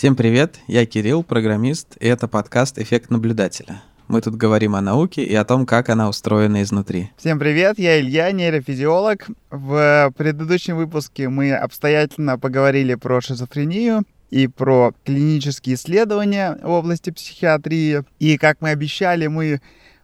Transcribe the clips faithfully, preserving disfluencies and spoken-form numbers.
Всем привет, я Кирилл, программист, и это подкаст «Эффект наблюдателя». Мы тут говорим о науке и о том, как она устроена изнутри. Всем привет, я Илья, нейрофизиолог. В предыдущем выпуске мы обстоятельно поговорили про шизофрению и про клинические исследования в области психиатрии. И, как мы обещали, мы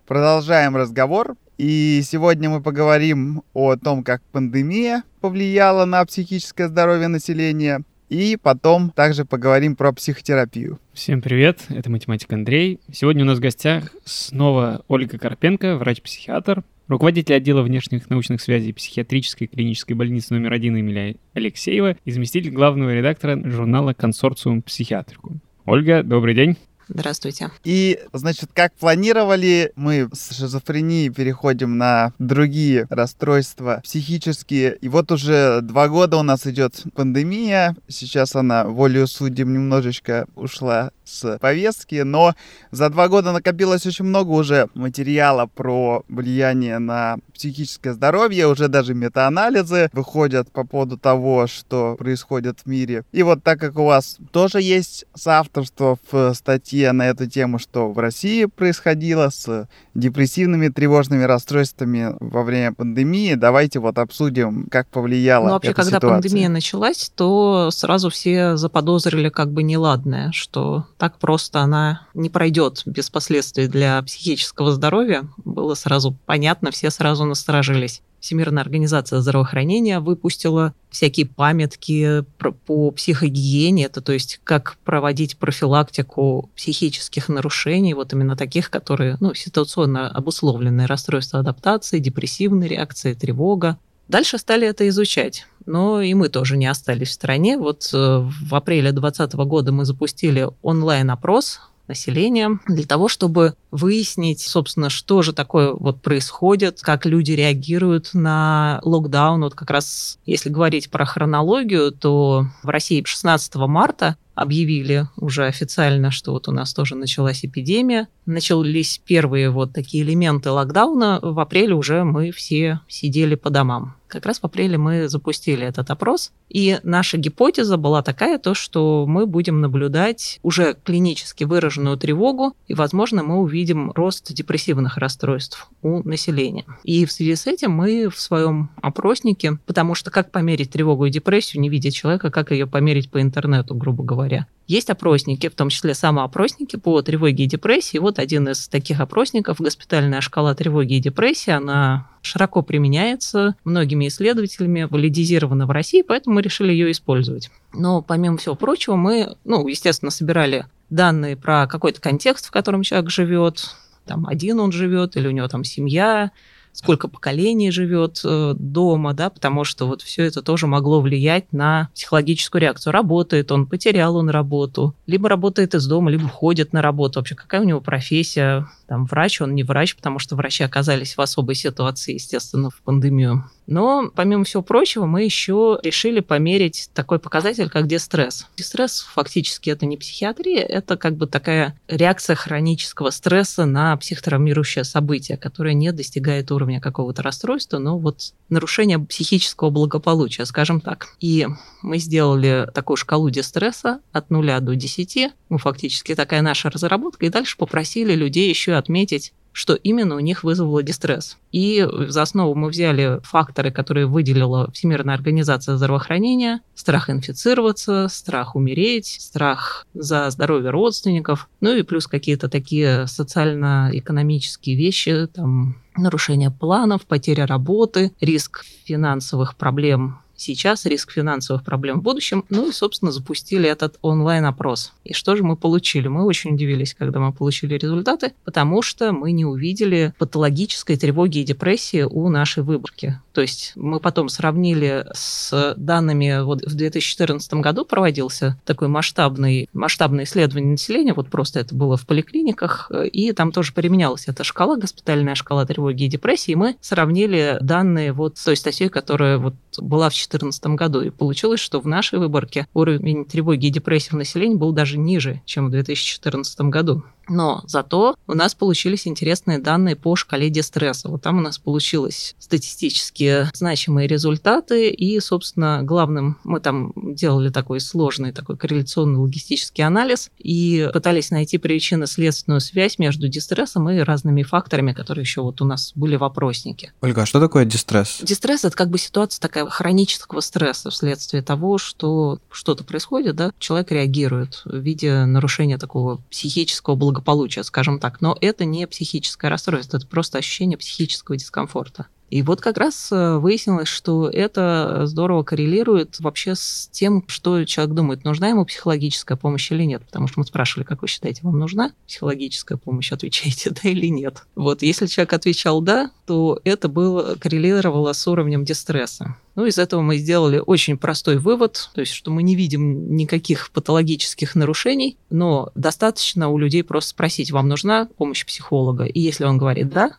продолжаем разговор. И сегодня мы поговорим о том, как пандемия повлияла на психическое здоровье населения. И потом также поговорим про психотерапию. Всем привет, это математик Андрей. Сегодня у нас в гостях снова Ольга Карпенко, врач-психиатр, руководитель отдела внешних научных связей Психиатрической клинической больницы номер один им. Алексеева и заместитель главного редактора журнала Consortium Psychiatricum. Ольга, добрый день. Здравствуйте. И, значит, как планировали, мы с шизофрении переходим на другие расстройства психические. И вот уже два года у нас идет пандемия. Сейчас она волею судеб немножечко ушла с повестки, но за два года накопилось очень много уже материала про влияние на психическое здоровье, уже даже метаанализы выходят по поводу того, что происходит в мире. И вот так как у вас тоже есть соавторство в статье на эту тему, что в России происходило с депрессивными тревожными расстройствами во время пандемии, давайте вот обсудим, как повлияла ну, вообще, эта ситуация. Вообще, когда пандемия началась, то сразу все заподозрили как бы неладное, что так просто она не пройдет без последствий для психического здоровья. Было сразу понятно, все сразу насторожились. Всемирная организация здравоохранения выпустила всякие памятки по психогигиене, это то есть как проводить профилактику психических нарушений, вот именно таких, которые ну, ситуационно обусловлены, расстройства адаптации, депрессивные реакции, тревога. Дальше стали это изучать, но и мы тоже не остались в стороне. Вот в апреле две тысячи двадцатого года мы запустили онлайн-опрос населения для того, чтобы выяснить, собственно, что же такое вот происходит, как люди реагируют на локдаун. Вот как раз, если говорить про хронологию, то в России шестнадцатого марта объявили уже официально, что вот у нас тоже началась эпидемия. Начались первые вот такие элементы локдауна. В апреле уже мы все сидели по домам. Как раз в апреле мы запустили этот опрос. И наша гипотеза была такая, то, что мы будем наблюдать уже клинически выраженную тревогу, и, возможно, мы увидим рост депрессивных расстройств у населения. И в связи с этим мы в своем опроснике, потому что как померить тревогу и депрессию, не видя человека, как ее померить по интернету, грубо говоря, Есть опросники, в том числе самоопросники по тревоге и депрессии. Вот один из таких опросников, госпитальная шкала тревоги и депрессии, она широко применяется многими исследователями, валидизирована в России, поэтому мы решили ее использовать. Но помимо всего прочего, мы, ну, естественно, собирали данные про какой-то контекст, в котором человек живет, там один он живет или у него там семья, сколько поколений живет дома, да, потому что вот все это тоже могло влиять на психологическую реакцию. Работает он, потерял он работу, либо работает из дома, либо ходит на работу. Вообще, какая у него профессия? Там врач, он не врач, потому что врачи оказались в особой ситуации, естественно, в пандемию. Но, помимо всего прочего, мы еще решили померить такой показатель, как дистресс. Дистресс фактически это не психиатрия, это как бы такая реакция хронического стресса на психотравмирующее событие, которое не достигает уровня какого-то расстройства, но вот нарушение психического благополучия, скажем так. И мы сделали такую шкалу дистресса от нуля до десяти, ну, фактически такая наша разработка, и дальше попросили людей еще отметить, что именно у них вызвало дистресс. И за основу мы взяли факторы, которые выделила Всемирная организация здравоохранения. Страх инфицироваться, страх умереть, страх за здоровье родственников, ну и плюс какие-то такие социально-экономические вещи, там, нарушение планов, потеря работы, риск финансовых проблем сейчас, риск финансовых проблем в будущем. Ну и, собственно, запустили этот онлайн-опрос. И что же мы получили? Мы очень удивились, когда мы получили результаты, потому что мы не увидели патологической тревоги и депрессии у нашей выборки. То есть мы потом сравнили с данными, вот в две тысячи четырнадцатом году проводился такой масштабный, масштабное исследование населения, вот просто это было в поликлиниках, и там тоже применялась эта шкала, госпитальная шкала тревоги и депрессии, и мы сравнили данные вот с той статьей, которая вот была в две тысячи четырнадцатом году, и получилось, что в нашей выборке уровень тревоги и депрессии в населении был даже ниже, чем в две тысячи четырнадцатом году. Но зато у нас получились интересные данные по шкале дистресса. Вот там у нас получилось статистически значимые результаты. И, собственно, главным мы там делали такой сложный, такой корреляционный логистический анализ и пытались найти причинно-следственную связь между дистрессом и разными факторами, которые еще вот у нас были в опроснике. Ольга, а что такое дистресс? Дистресс – это как бы ситуация такая хронического стресса вследствие того, что что-то происходит, да, человек реагирует в виде нарушения такого психического благополучия. благополучия, скажем так, но это не психическое расстройство, это просто ощущение психического дискомфорта. И вот как раз выяснилось, что это здорово коррелирует вообще с тем, что человек думает, нужна ему психологическая помощь или нет. Потому что мы спрашивали, как вы считаете, вам нужна психологическая помощь? Отвечаете да или нет. Вот если человек отвечал да, то это было, коррелировало с уровнем дистресса. Ну, из этого мы сделали очень простой вывод, то есть что мы не видим никаких патологических нарушений, но достаточно у людей просто спросить, вам нужна помощь психолога? И если он говорит да,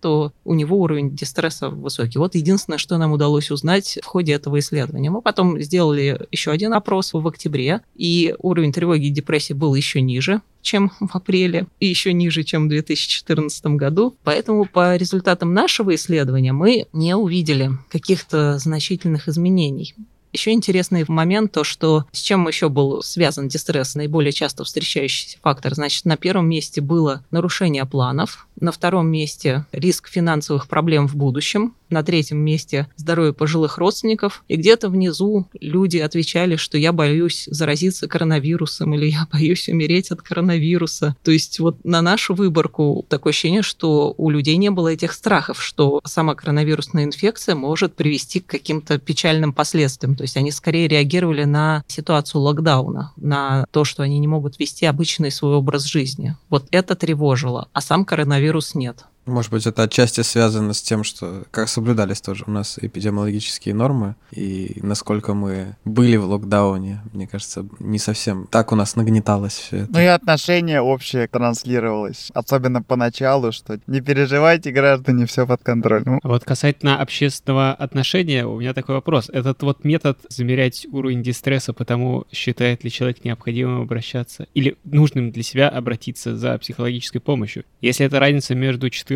то у него уровень дистресса высокий. Вот единственное, что нам удалось узнать в ходе этого исследования. Мы потом сделали еще один опрос в октябре, и уровень тревоги и депрессии был еще ниже, чем в апреле, и еще ниже, чем в две тысячи четырнадцатом году. Поэтому по результатам нашего исследования мы не увидели каких-то значительных изменений. Еще интересный момент, то, что с чем еще был связан дистресс, наиболее часто встречающийся фактор. Значит, на первом месте было нарушение планов, на втором месте риск финансовых проблем в будущем, на третьем месте здоровье пожилых родственников, и где-то внизу люди отвечали, что я боюсь заразиться коронавирусом или я боюсь умереть от коронавируса. То есть вот на нашу выборку такое ощущение, что у людей не было этих страхов, что сама коронавирусная инфекция может привести к каким-то печальным последствиям. То есть они скорее реагировали на ситуацию локдауна, на то, что они не могут вести обычный свой образ жизни. Вот это тревожило, а сам коронавирус нет. Может быть, это отчасти связано с тем, что как соблюдались тоже у нас эпидемиологические нормы, и насколько мы были в локдауне, мне кажется, не совсем так у нас нагнеталось все это. Ну и отношение общее транслировалось, особенно поначалу, что не переживайте, граждане, все под контролем. Вот касательно общественного отношения, у меня такой вопрос. Этот вот метод замерять уровень дистресса, потому считает ли человек необходимым обращаться или нужным для себя обратиться за психологической помощью? Если это разница между четырнадцатым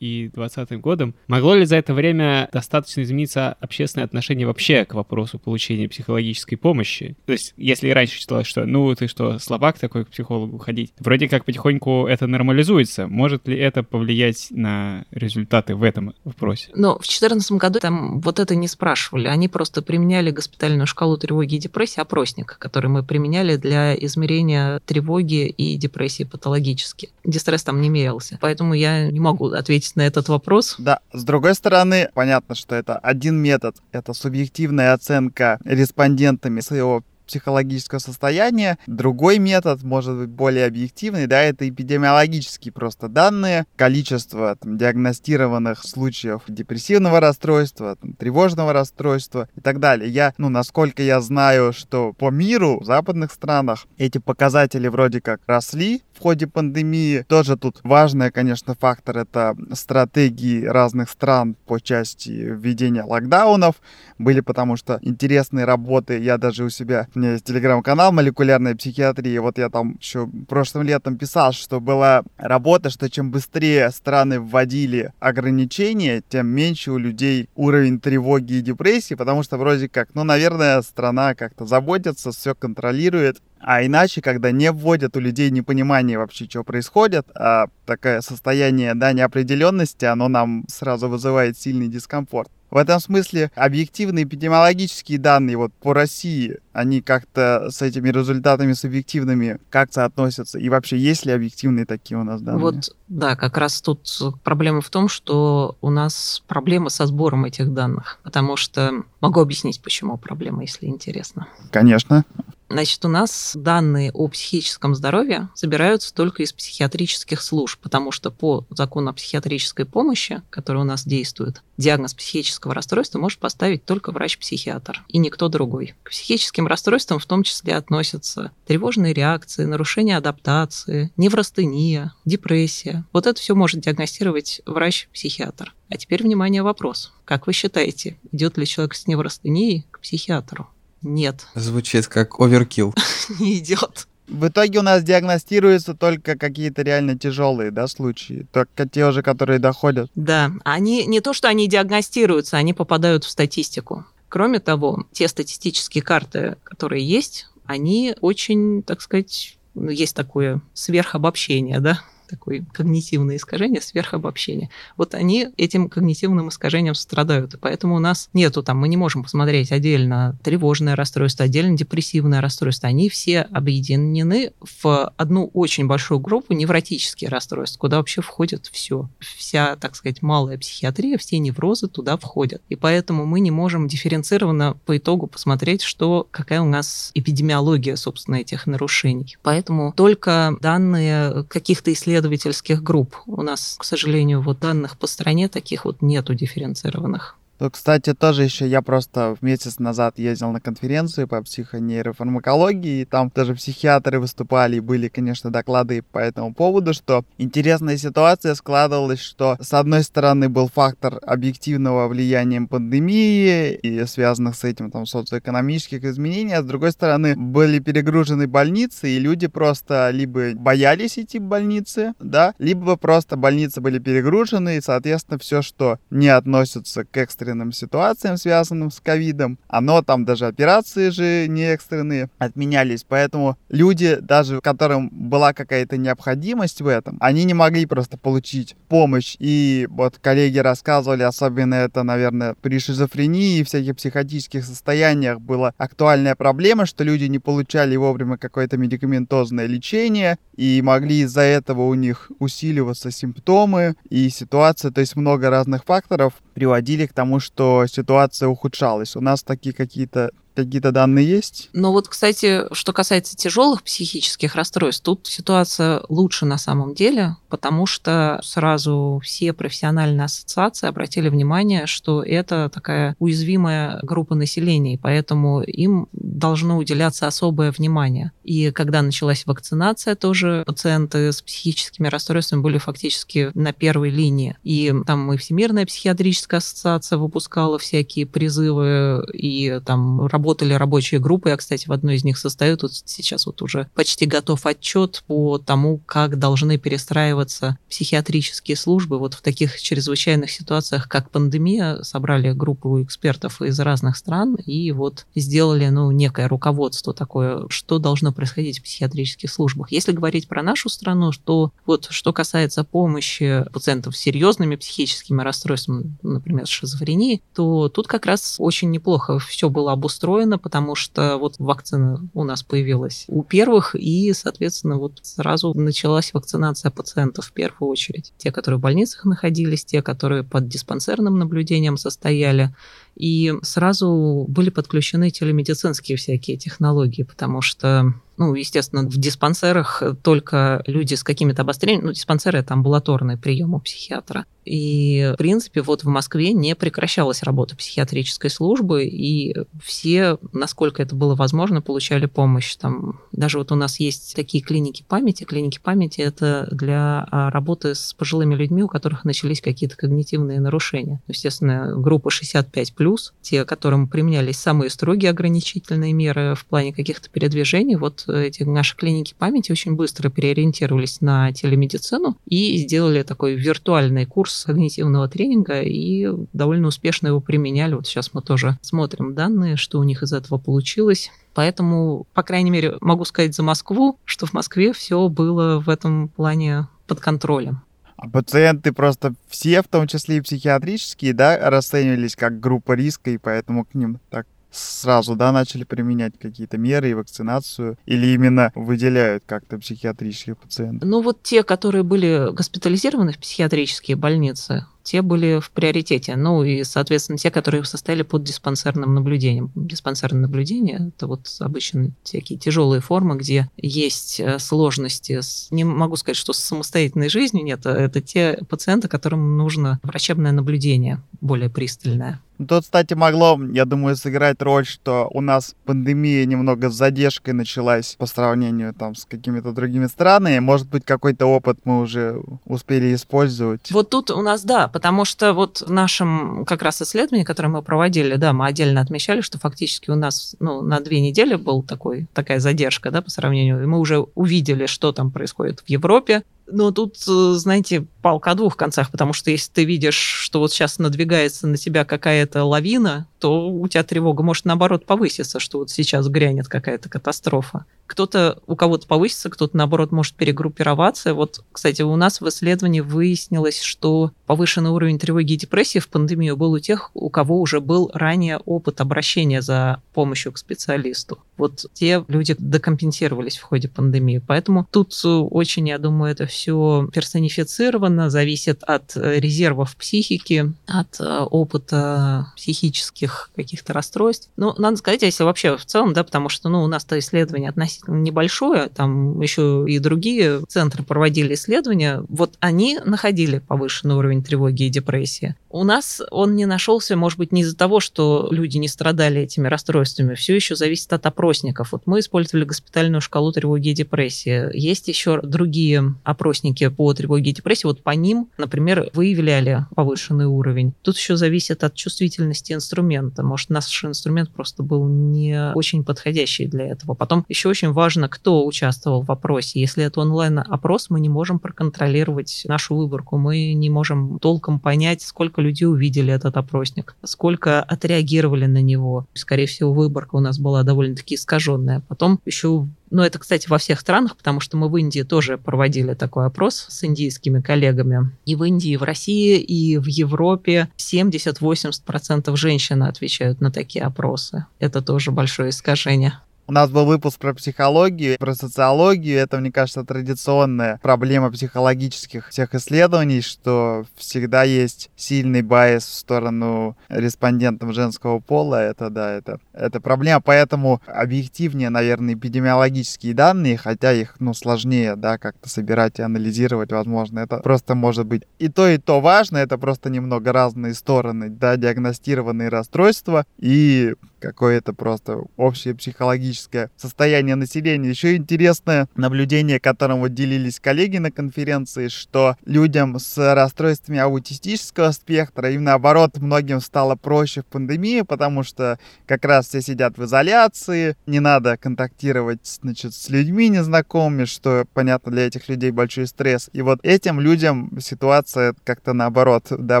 и двадцатым годом, могло ли за это время достаточно измениться общественное отношение вообще к вопросу получения психологической помощи? То есть, если раньше считалось, что ну ты что, слабак такой, к психологу ходить, вроде как потихоньку это нормализуется. Может ли это повлиять на результаты в этом вопросе? Но в две тысячи четырнадцатом году там вот это не спрашивали. Они просто применяли госпитальную шкалу тревоги и депрессии, опросник, который мы применяли для измерения тревоги и депрессии патологически. Дистресс там не мерялся. Поэтому я не могу ответить на этот вопрос. Да, с другой стороны, понятно, что это один метод, это субъективная оценка респондентами своего психологического состояния. Другой метод, может быть, более объективный, да, это эпидемиологические просто данные, количество там диагностированных случаев депрессивного расстройства, там, тревожного расстройства и так далее. Я, ну, насколько я знаю, что по миру, в западных странах эти показатели вроде как росли в ходе пандемии. Тоже тут важный, конечно, фактор — это стратегии разных стран по части введения локдаунов. Были, потому что интересные работы, я даже у себя... У меня есть телеграм-канал «Молекулярная психиатрия». Вот я там еще прошлым летом писал, что была работа, что чем быстрее страны вводили ограничения, тем меньше у людей уровень тревоги и депрессии, потому что вроде как, ну, наверное, страна как-то заботится, все контролирует. А иначе, когда не вводят, у людей непонимание вообще, что происходит, а такое состояние, да, неопределенности, оно нам сразу вызывает сильный дискомфорт. В этом смысле объективные эпидемиологические данные вот по России, они как-то с этими результатами субъективными как соотносятся? И вообще, есть ли объективные такие у нас данные? Вот, да, как раз тут проблема в том, что у нас проблема со сбором этих данных. Потому что могу объяснить, почему проблема, если интересно. Конечно. Значит, у нас данные о психическом здоровье собираются только из психиатрических служб, потому что по закону о психиатрической помощи, который у нас действует, диагноз психического расстройства может поставить только врач-психиатр и никто другой. К психическим расстройствам в том числе относятся тревожные реакции, нарушение адаптации, неврастения, депрессия. Вот это все может диагностировать врач-психиатр. А теперь, внимание, вопрос. Как вы считаете, идет ли человек с неврастенией к психиатру? Нет. Звучит как оверкилл. Не идет. В итоге у нас диагностируются только какие-то реально тяжелые, да, случаи, только те уже, которые доходят. Да, они не то, что они диагностируются, они попадают в статистику. Кроме того, те статистические карты, которые есть, они очень, так сказать, есть такое сверхобобщение, да, такое когнитивное искажение, сверхобобщение. Вот они этим когнитивным искажением страдают, и поэтому у нас нету там, мы не можем посмотреть отдельно тревожное расстройство, отдельно депрессивное расстройство. Они все объединены в одну очень большую группу невротических расстройств, куда вообще входит все. Вся, так сказать, малая психиатрия, все неврозы туда входят. И поэтому мы не можем дифференцированно по итогу посмотреть, что, какая у нас эпидемиология, собственно, этих нарушений. Поэтому только данные каких-то исследований исследовательских групп. У нас, к сожалению, вот данных по стране таких вот нету дифференцированных. То, кстати, тоже еще я просто месяц назад ездил на конференцию по психонейрофармакологии, и там тоже психиатры выступали, и были, конечно, доклады по этому поводу, что интересная ситуация складывалась, что с одной стороны был фактор объективного влияния пандемии и связанных с этим там социоэкономических изменений, а с другой стороны были перегружены больницы, и люди просто либо боялись идти в больницы, да, либо просто больницы были перегружены, и, соответственно, все, что не относится к экстренным ситуациям, связанным с ковидом. Оно там даже операции же не экстренные отменялись, поэтому люди, даже которым была какая-то необходимость в этом, они не могли просто получить помощь. И вот коллеги рассказывали, особенно это, наверное, при шизофрении и всяких психотических состояниях была актуальная проблема, что люди не получали вовремя какое-то медикаментозное лечение и могли из-за этого у них усиливаться симптомы и ситуация, то есть много разных факторов приводили к тому, что ситуация ухудшалась. У нас такие какие-то какие-то данные есть? Ну вот, кстати, что касается тяжелых психических расстройств, тут ситуация лучше на самом деле, потому что сразу все профессиональные ассоциации обратили внимание, что это такая уязвимая группа населения, и поэтому им должно уделяться особое внимание. И когда началась вакцинация, тоже пациенты с психическими расстройствами были фактически на первой линии. И там и Всемирная психиатрическая ассоциация выпускала всякие призывы, и там работали Работали рабочие группы, я, кстати, в одной из них состою, тут сейчас вот уже почти готов отчет по тому, как должны перестраиваться психиатрические службы. Вот в таких чрезвычайных ситуациях, как пандемия, собрали группу экспертов из разных стран и вот сделали, ну, некое руководство такое, что должно происходить в психиатрических службах. Если говорить про нашу страну, то вот что касается помощи пациентов с серьезными психическими расстройствами, например, шизофрении, то тут как раз очень неплохо все было обустроено, потому что вот вакцина у нас появилась у первых, и, соответственно, вот сразу началась вакцинация пациентов в первую очередь. Те, которые в больницах находились, те, которые под диспансерным наблюдением состояли, и сразу были подключены телемедицинские всякие технологии, потому что, ну, естественно, в диспансерах только люди с какими-то обострениями, ну, диспансеры – это амбулаторный прием у психиатра. И, в принципе, вот в Москве не прекращалась работа психиатрической службы, и все, насколько это было возможно, получали помощь. Там, даже вот у нас есть такие клиники памяти. Клиники памяти – это для работы с пожилыми людьми, у которых начались какие-то когнитивные нарушения. Естественно, группа шестьдесят пять плюс, те, которым применялись самые строгие ограничительные меры в плане каких-то передвижений, вот эти наши клиники памяти очень быстро переориентировались на телемедицину и сделали такой виртуальный курс когнитивного тренинга и довольно успешно его применяли. Вот сейчас мы тоже смотрим данные, что у них из этого получилось. Поэтому, по крайней мере, могу сказать за Москву, что в Москве все было в этом плане под контролем. А пациенты просто все, в том числе и психиатрические, да, расценивались как группа риска, и поэтому к ним так сразу, да, начали применять какие-то меры и вакцинацию, или именно выделяют как-то психиатрических пациентов? Ну вот те, которые были госпитализированы в психиатрические больницы, те были в приоритете. Ну и, соответственно, те, которые состояли под диспансерным наблюдением. Диспансерное наблюдение – это вот обычно всякие тяжелые формы, где есть сложности. С... Не могу сказать, что с самостоятельной жизнью, нет, это те пациенты, которым нужно врачебное наблюдение более пристальное. Тут, кстати, могло, я думаю, сыграть роль, что у нас пандемия немного с задержкой началась по сравнению там с какими-то другими странами. Может быть, какой-то опыт мы уже успели использовать. Вот тут у нас, да, потому что вот в нашем как раз исследовании, которое мы проводили, да, мы отдельно отмечали, что фактически у нас ну, на две недели была такая задержка, да, по сравнению. И мы уже увидели, что там происходит в Европе. Но тут, знаете, палка о двух концах, потому что если ты видишь, что вот сейчас надвигается на тебя какая-то лавина, то у тебя тревога может, наоборот, повыситься, что вот сейчас грянет какая-то катастрофа. Кто-то, у кого-то повысится, кто-то, наоборот, может перегруппироваться. Вот, кстати, у нас в исследовании выяснилось, что повышенный уровень тревоги и депрессии в пандемию был у тех, у кого уже был ранее опыт обращения за помощью к специалисту. Вот те люди докомпенсировались в ходе пандемии. Поэтому тут очень, я думаю, это все все персонифицировано, зависит от резервов психики, от опыта психических каких-то расстройств. Ну, надо сказать, если вообще в целом, да, потому что ну, у нас-то исследование относительно небольшое, там еще и другие центры проводили исследования, вот они находили повышенный уровень тревоги и депрессии. У нас он не нашелся, может быть, не из-за того, что люди не страдали этими расстройствами, все еще зависит от опросников. Вот мы использовали госпитальную шкалу тревоги и депрессии. Есть еще другие опросники, опросники по тревоге и депрессии, вот по ним, например, выявляли повышенный уровень. Тут еще зависит от чувствительности инструмента. Может, наш инструмент просто был не очень подходящий для этого. Потом еще очень важно, кто участвовал в опросе. Если это онлайн-опрос, мы не можем проконтролировать нашу выборку. Мы не можем толком понять, сколько людей увидели этот опросник, сколько отреагировали на него. Скорее всего, выборка у нас была довольно-таки искаженная. Потом еще... Но это, кстати, во всех странах, потому что мы в Индии тоже проводили такой опрос с индийскими коллегами. И в Индии, и в России, и в Европе семьдесят-восемьдесят процентов женщин отвечают на такие опросы. Это тоже большое искажение. У нас был выпуск про психологию, про социологию. Это, мне кажется, традиционная проблема психологических всех исследований, что всегда есть сильный байс в сторону респондентов женского пола. Это, да, это, это проблема. Поэтому объективнее, наверное, эпидемиологические данные, хотя их, ну, сложнее, да, как-то собирать и анализировать, возможно. Это просто может быть и то, и то важно. Это просто немного разные стороны, да, диагностированные расстройства и... какое-то просто общее психологическое состояние населения. Еще интересное наблюдение, которым вот делились коллеги на конференции, что людям с расстройствами аутистического спектра, и наоборот, многим стало проще в пандемии, потому что как раз все сидят в изоляции, не надо контактировать, значит, с людьми незнакомыми, что, понятно, для этих людей большой стресс. И вот этим людям ситуация как-то наоборот, да,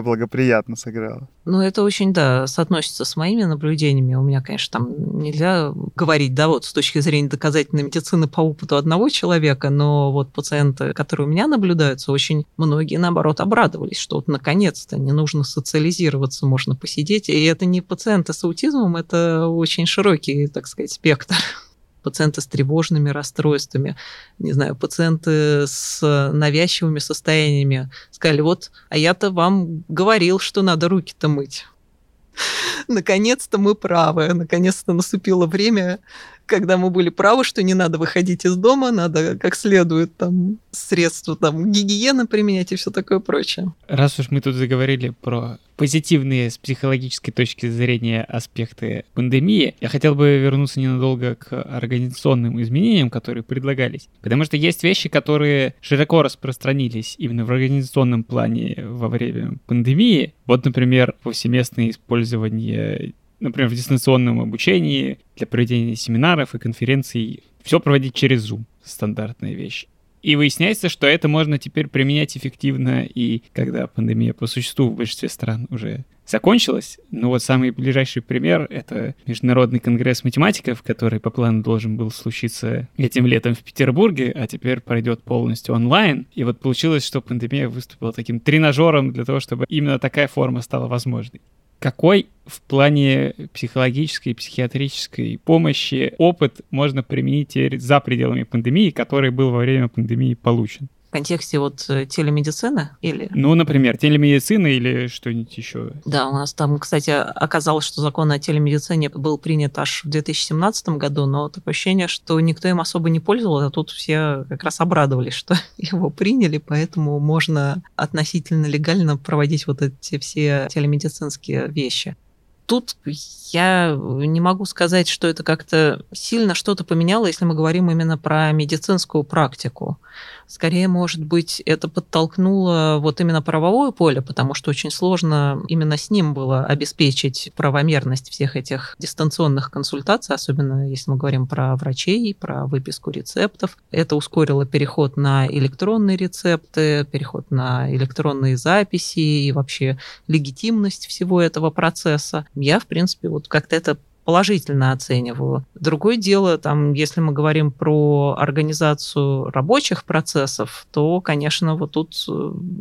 благоприятно сыграла. Ну, это очень, да, соотносится с моими наблюдениями. У меня, конечно, там нельзя говорить, да, вот с точки зрения доказательной медицины по опыту одного человека, но вот пациенты, которые у меня наблюдаются, очень многие, наоборот, обрадовались, что вот наконец-то не нужно социализироваться, можно посидеть. И это не пациенты с аутизмом, это очень широкий, так сказать, спектр. Пациенты с тревожными расстройствами, не знаю, пациенты с навязчивыми состояниями сказали, вот, а я-то вам говорил, что надо руки-то мыть. Наконец-то мы правы, наконец-то наступило время, когда мы были правы, что не надо выходить из дома, надо как следует там средства там, гигиены применять и все такое прочее. Раз уж мы тут заговорили про позитивные с психологической точки зрения аспекты пандемии, я хотел бы вернуться ненадолго к организационным изменениям, которые предлагались, потому что есть вещи, которые широко распространились именно в организационном плане во время пандемии. Вот, например, повсеместное использование, например, в дистанционном обучении, для проведения семинаров и конференций, все проводить через Zoom, стандартная вещь. И выясняется, что это можно теперь применять эффективно, и когда пандемия по существу в большинстве стран уже закончилась. Но вот самый ближайший пример — это Международный конгресс математиков, который по плану должен был случиться этим летом в Петербурге, а теперь пройдет полностью онлайн. И вот получилось, что пандемия выступила таким тренажером для того, чтобы именно такая форма стала возможной. Какой в плане психологической и психиатрической помощи опыт можно применить за пределами пандемии, который был во время пандемии получен? В контексте вот телемедицины или... Ну, например, телемедицина или что-нибудь еще. Да, у нас там, кстати, оказалось, что закон о телемедицине был принят аж в две тысячи семнадцатом году, но такое ощущение, что никто им особо не пользовался, а тут все как раз обрадовались, что его приняли, поэтому можно относительно легально проводить вот эти все телемедицинские вещи. тут я не могу сказать, что это как-то сильно что-то поменяло, если мы говорим именно про медицинскую практику. Скорее, может быть, это подтолкнуло вот именно правовое поле, потому что очень сложно именно с ним было обеспечить правомерность всех этих дистанционных консультаций, особенно если мы говорим про врачей, про выписку рецептов. Это ускорило переход на электронные рецепты, переход на электронные записи и вообще легитимность всего этого процесса. Я, в принципе, вот как-то это положительно оцениваю. Другое дело, там, если мы говорим про организацию рабочих процессов, то, конечно, вот тут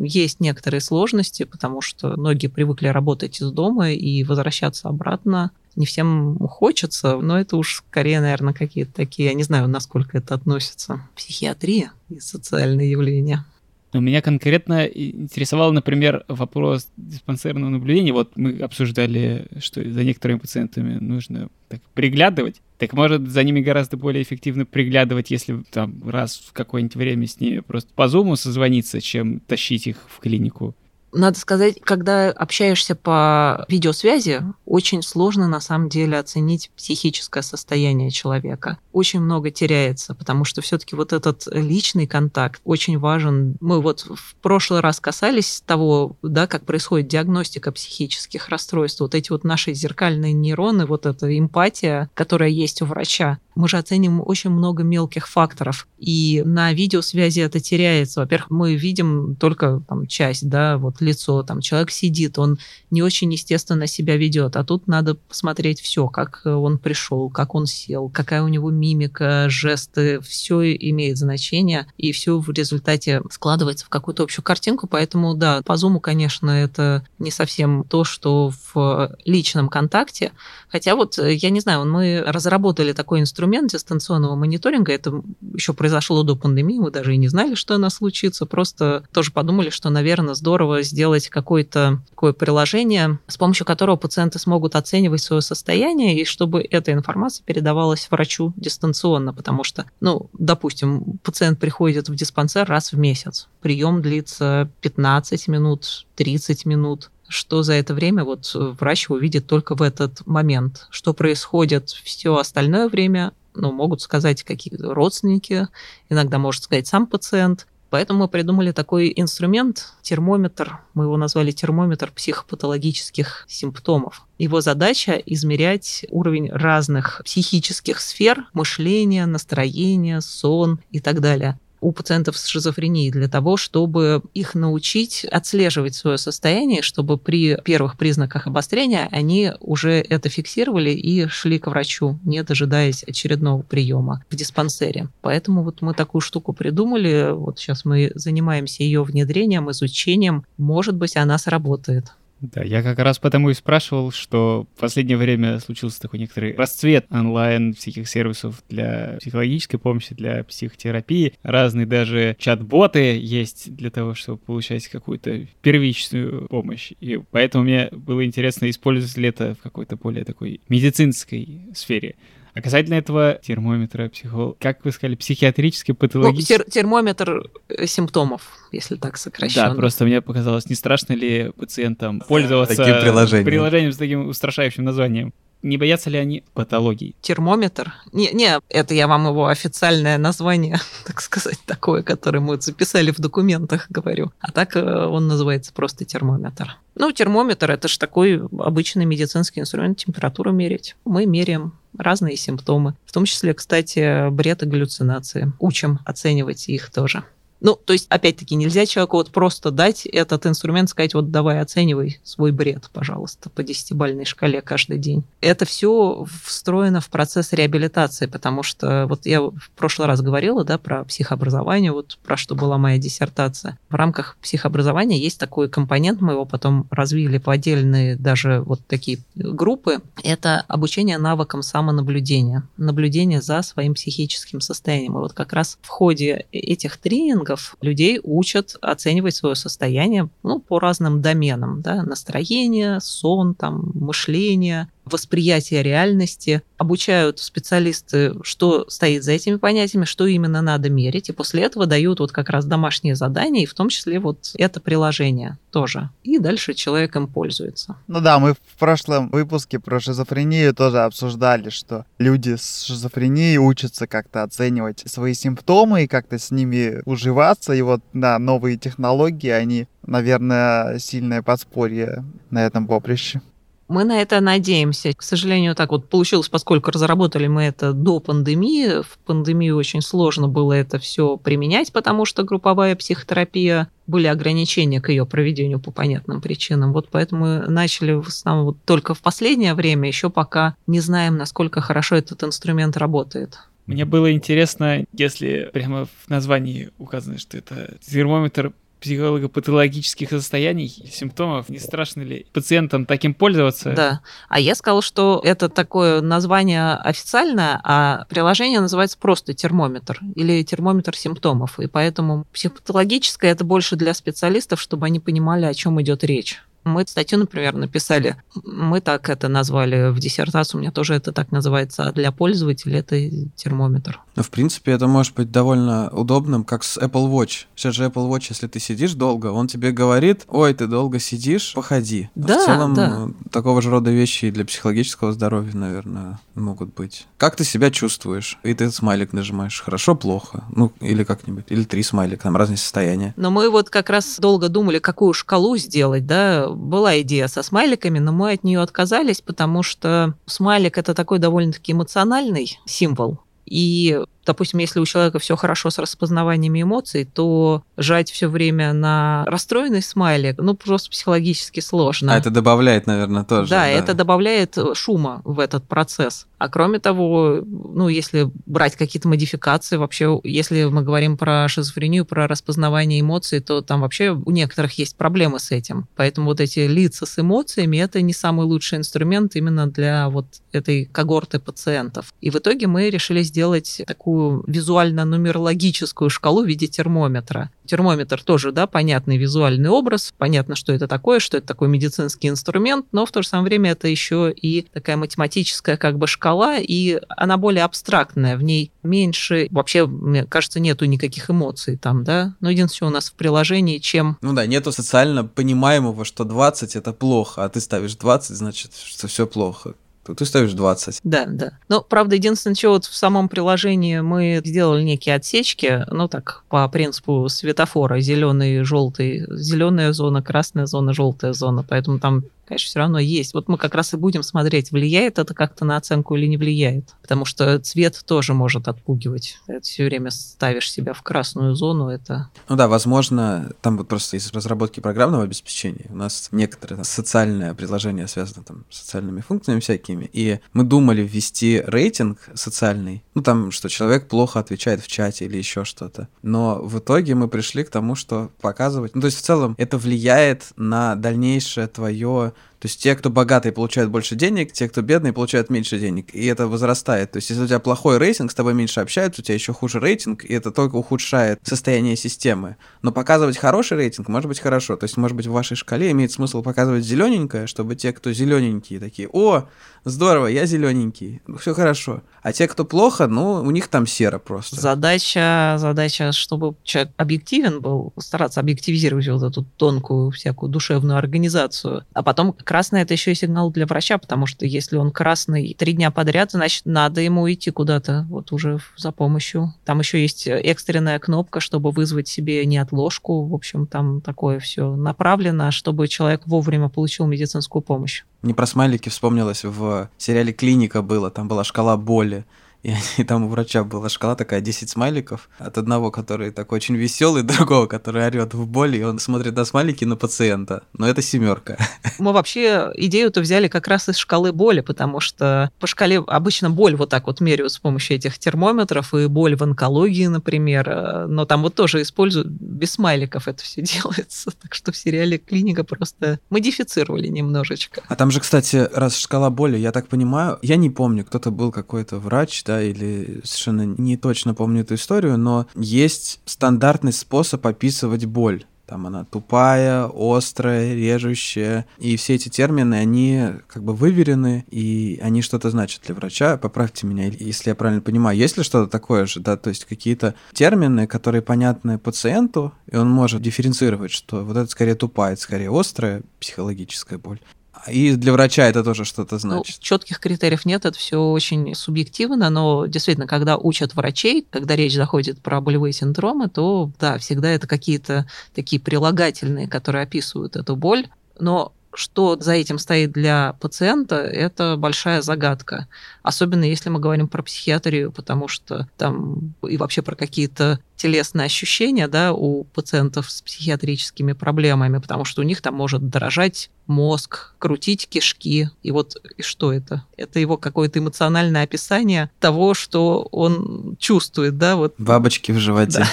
есть некоторые сложности, потому что многие привыкли работать из дома и возвращаться обратно. Не всем хочется, но это уж скорее, наверное, какие-то такие, я не знаю, насколько это относится, психиатрия и социальные явления. Но меня конкретно интересовал, например, вопрос диспансерного наблюдения. Вот мы обсуждали, что за некоторыми пациентами нужно так приглядывать. Так может, за ними гораздо более эффективно приглядывать, если там раз в какое-нибудь время с ними просто по зуму созвониться, чем тащить их в клинику? Надо сказать, когда общаешься по видеосвязи, очень сложно на самом деле оценить психическое состояние человека. Очень много теряется, потому что все-таки вот этот личный контакт очень важен. Мы вот в прошлый раз касались того, да, как происходит диагностика психических расстройств. Вот эти вот наши зеркальные нейроны, вот эта эмпатия, которая есть у врача. Мы же оценим очень много мелких факторов. И на видеосвязи это теряется. Во-первых, мы видим только там, часть, да, вот лицо, там человек сидит, он не очень естественно себя ведет, а тут надо посмотреть все, как он пришел, как он сел, какая у него мимика, жесты, все имеет значение, и все в результате складывается в какую-то общую картинку, поэтому, да, по зуму, конечно, это не совсем то, что в личном контакте, хотя вот, я не знаю, мы разработали такой инструмент дистанционного мониторинга, это еще произошло до пандемии, мы даже и не знали, что она случится, просто тоже подумали, что, наверное, здорово сделать какое-то такое приложение, с помощью которого пациенты смогут оценивать свое состояние, и чтобы эта информация передавалась врачу дистанционно, потому что, ну, допустим, пациент приходит в диспансер раз в месяц, прием длится пятнадцать минут, тридцать минут, что за это время вот врач его видит только в этот момент, что происходит все остальное время, ну, могут сказать какие-то родственники, иногда может сказать сам пациент. Поэтому мы придумали такой инструмент, термометр, мы его назвали термометр психопатологических симптомов. Его задача – измерять уровень разных психических сфер, мышления, настроения, сон и так далее у пациентов с шизофренией для того, чтобы их научить отслеживать свое состояние, чтобы при первых признаках обострения они уже это фиксировали и шли к врачу, не дожидаясь очередного приема в диспансере. Поэтому вот мы такую штуку придумали, вот сейчас мы занимаемся ее внедрением, изучением, может быть, она сработает. Да, я как раз потому и спрашивал, что в последнее время случился такой некоторый расцвет онлайн всяких сервисов для психологической помощи, для психотерапии. Разные даже чат-боты есть для того, чтобы получать какую-то первичную помощь. И поэтому мне было интересно, использовать ли это в какой-то более такой медицинской сфере. А касательно этого термометра психолога, как вы сказали, психиатрической патологической... Ну, тер- термометр симптомов, если так сокращенно. Да, просто мне показалось, не страшно ли пациентам пользоваться таким приложением. приложением с таким устрашающим названием. Не боятся ли они патологий? Термометр? Не, не, это я вам его официальное название, так сказать, такое, которое мы записали в документах, говорю. А так он называется просто термометр. Ну, термометр – это же такой обычный медицинский инструмент, температуру мерить. Мы меряем разные симптомы, в том числе, кстати, бред и галлюцинации. Учим оценивать их тоже. Ну, то есть, опять-таки, нельзя человеку вот просто дать этот инструмент, сказать, вот давай оценивай свой бред, пожалуйста, по десятибалльной шкале каждый день. Это все встроено в процесс реабилитации, потому что вот я в прошлый раз говорила, да, про психообразование, вот про что была моя диссертация. В рамках психообразования есть такой компонент, мы его потом развили в отдельные даже вот такие группы. Это обучение навыкам самонаблюдения, наблюдение за своим психическим состоянием. И вот как раз в ходе этих тренингов людей учат оценивать свое состояние, ну, по разным доменам, да, настроение, сон, там, мышление, восприятия реальности, обучают специалисты, что стоит за этими понятиями, что именно надо мерить, и после этого дают вот как раз домашние задания, и в том числе вот это приложение тоже. И дальше человек им пользуется. Ну да, мы в прошлом выпуске про шизофрению тоже обсуждали, что люди с шизофренией учатся как-то оценивать свои симптомы и как-то с ними уживаться, и вот да, новые технологии, они, наверное, сильное подспорье на этом поприще. Мы на это надеемся. К сожалению, так вот получилось, поскольку разработали мы это до пандемии. В пандемию очень сложно было это все применять, потому что групповая психотерапия, были ограничения к ее проведению по понятным причинам. Вот поэтому мы начали в основном вот только в последнее время, еще пока не знаем, насколько хорошо этот инструмент работает. Мне было интересно, если прямо в названии указано, что это термометр психолого-патологических состояний, симптомов, не страшно ли пациентам таким пользоваться? Да, а я сказала, что это такое название официальное, а приложение называется просто термометр или термометр симптомов, и поэтому психопатологическое – это больше для специалистов, чтобы они понимали, о чем идет речь. Мы статью, например, написали, мы так это назвали в диссертации, у меня тоже это так называется, а для пользователя это термометр. Ну, в принципе, это может быть довольно удобным, как с Apple Watch. Сейчас же Apple Watch, если ты сидишь долго, он тебе говорит, ой, ты долго сидишь, походи. Да, в целом, да. Такого же рода вещи и для психологического здоровья, наверное, могут быть. Как ты себя чувствуешь? И ты смайлик нажимаешь, хорошо, плохо, ну, или как-нибудь, или три смайлика, там разные состояния. Но мы вот как раз долго думали, какую шкалу сделать, да, была идея со смайликами, но мы от нее отказались, потому что смайлик – это такой довольно-таки эмоциональный символ. И, допустим, если у человека все хорошо с распознаваниями эмоций, то жать все время на расстроенный смайлик, ну, просто психологически сложно. А это добавляет, наверное, тоже. Да, да, это добавляет шума в этот процесс. А кроме того, ну, если брать какие-то модификации, вообще, если мы говорим про шизофрению, про распознавание эмоций, то там вообще у некоторых есть проблемы с этим. Поэтому вот эти лица с эмоциями – это не самый лучший инструмент именно для вот этой когорты пациентов. И в итоге мы решили сделать делать такую визуально-нумерологическую шкалу в виде термометра. Термометр тоже, да, понятный визуальный образ, понятно, что это такое, что это такой медицинский инструмент, но в то же самое время это еще и такая математическая как бы шкала, и она более абстрактная, в ней меньше, вообще, мне кажется, нету никаких эмоций там, да, но единственное у нас в приложении, чем... Ну да, нету социально понимаемого, что двадцать это плохо, а ты ставишь двадцать, значит, что все плохо. Ты ставишь двадцать. Да, да. Но, правда, единственное, что вот в самом приложении мы сделали некие отсечки, ну так, по принципу светофора, зеленый, желтый, зеленая зона, красная зона, желтая зона, поэтому там, конечно, все равно есть. Вот мы как раз и будем смотреть, влияет это как-то на оценку или не влияет, потому что цвет тоже может отпугивать. Ты все время ставишь себя в красную зону, это... Ну да, возможно, там вот просто из разработки программного обеспечения у нас некоторые там, социальные приложения связаны там с социальными функциями всякими, и мы думали ввести рейтинг социальный, ну там, что человек плохо отвечает в чате или еще что-то. Но в итоге мы пришли к тому, что показывать... Ну то есть в целом это влияет на дальнейшее твое... То есть те, кто богатые, получают больше денег, те, кто бедные, получают меньше денег. И это возрастает. То есть если у тебя плохой рейтинг, с тобой меньше общаются, у тебя еще хуже рейтинг, и это только ухудшает состояние системы. Но показывать хороший рейтинг может быть хорошо. То есть, может быть, в вашей шкале имеет смысл показывать зелененькое, чтобы те, кто зелененькие, такие, о, здорово, я зелененький, все хорошо. А те, кто плохо, ну, у них там серо просто. Задача, задача, чтобы человек объективен был, стараться объективизировать вот эту тонкую всякую душевную организацию, а потом... Красный – это еще и сигнал для врача, потому что если он красный три дня подряд, значит, надо ему идти куда-то вот уже за помощью. Там еще есть экстренная кнопка, чтобы вызвать себе неотложку. В общем, там такое все направлено, чтобы человек вовремя получил медицинскую помощь. Мне про смайлики вспомнилось, в сериале «Клиника» было, там была шкала боли. И, и там у врача была шкала такая, десять смайликов, от одного, который такой очень веселый, другого, который орет в боли, и он смотрит на смайлики на пациента. Но это семерка. Мы вообще идею-то взяли как раз из шкалы боли, потому что по шкале обычно боль вот так вот меряют с помощью этих термометров, и боль в онкологии, например, но там вот тоже используют, без смайликов это все делается, так что в сериале «Клиника» просто модифицировали немножечко. А там же, кстати, раз шкала боли, я так понимаю, я не помню, кто-то был какой-то врач, да, или совершенно не точно помню эту историю, но есть стандартный способ описывать боль. там она тупая, острая, режущая. И все эти термины, они как бы выверены, и они что-то значат для врача. Поправьте меня, если я правильно понимаю. Есть ли что-то такое же, да, то есть какие-то термины, которые понятны пациенту, и он может дифференцировать, что вот это скорее тупая, это скорее острая психологическая боль. И для врача это тоже что-то значит. Ну, четких критериев нет, это все очень субъективно, но действительно, когда учат врачей, когда речь заходит про болевые синдромы, то да, всегда это какие-то такие прилагательные, которые описывают эту боль. Но что за этим стоит для пациента, это большая загадка. Особенно если мы говорим про психиатрию, потому что там и вообще про какие-то телесные ощущения, да, у пациентов с психиатрическими проблемами, потому что у них там может дрожать мозг, крутить кишки. И вот и что это? Это его какое-то эмоциональное описание того, что он чувствует, да, вот. Бабочки в животе. Да.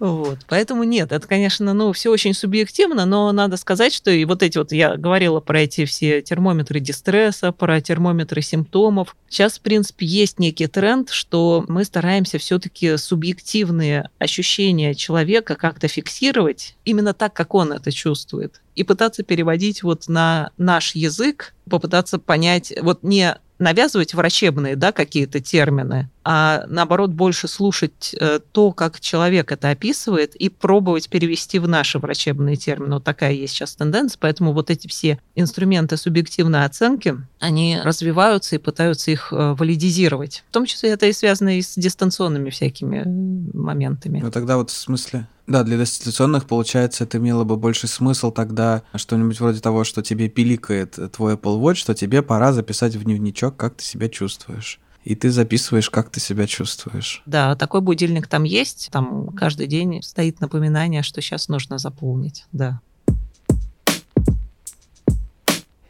Вот. Поэтому нет, это, конечно, ну, все очень субъективно, но надо сказать, что и вот эти вот, я говорила про эти все термометры дистресса, про термометры симптомов. Сейчас, в принципе, есть некий тренд, что мы стараемся все-таки субъективные ощущения человека как-то фиксировать именно так, как он это чувствует, и пытаться переводить вот на наш язык, попытаться понять, вот не навязывать врачебные, да, какие-то термины, а наоборот больше слушать то, как человек это описывает, и пробовать перевести в наши врачебные термины. Вот такая есть сейчас тенденция, поэтому вот эти все инструменты субъективной оценки, они развиваются и пытаются их валидизировать. В том числе это и связано и с дистанционными всякими моментами. Ну тогда вот в смысле... Да, для дистанционных, получается, это имело бы больше смысл тогда что-нибудь вроде того, что тебе пиликает твой Apple Watch, что тебе пора записать в дневничок, как ты себя чувствуешь. И ты записываешь, как ты себя чувствуешь. Да, такой будильник там есть. Там каждый день стоит напоминание, что сейчас нужно заполнить, да.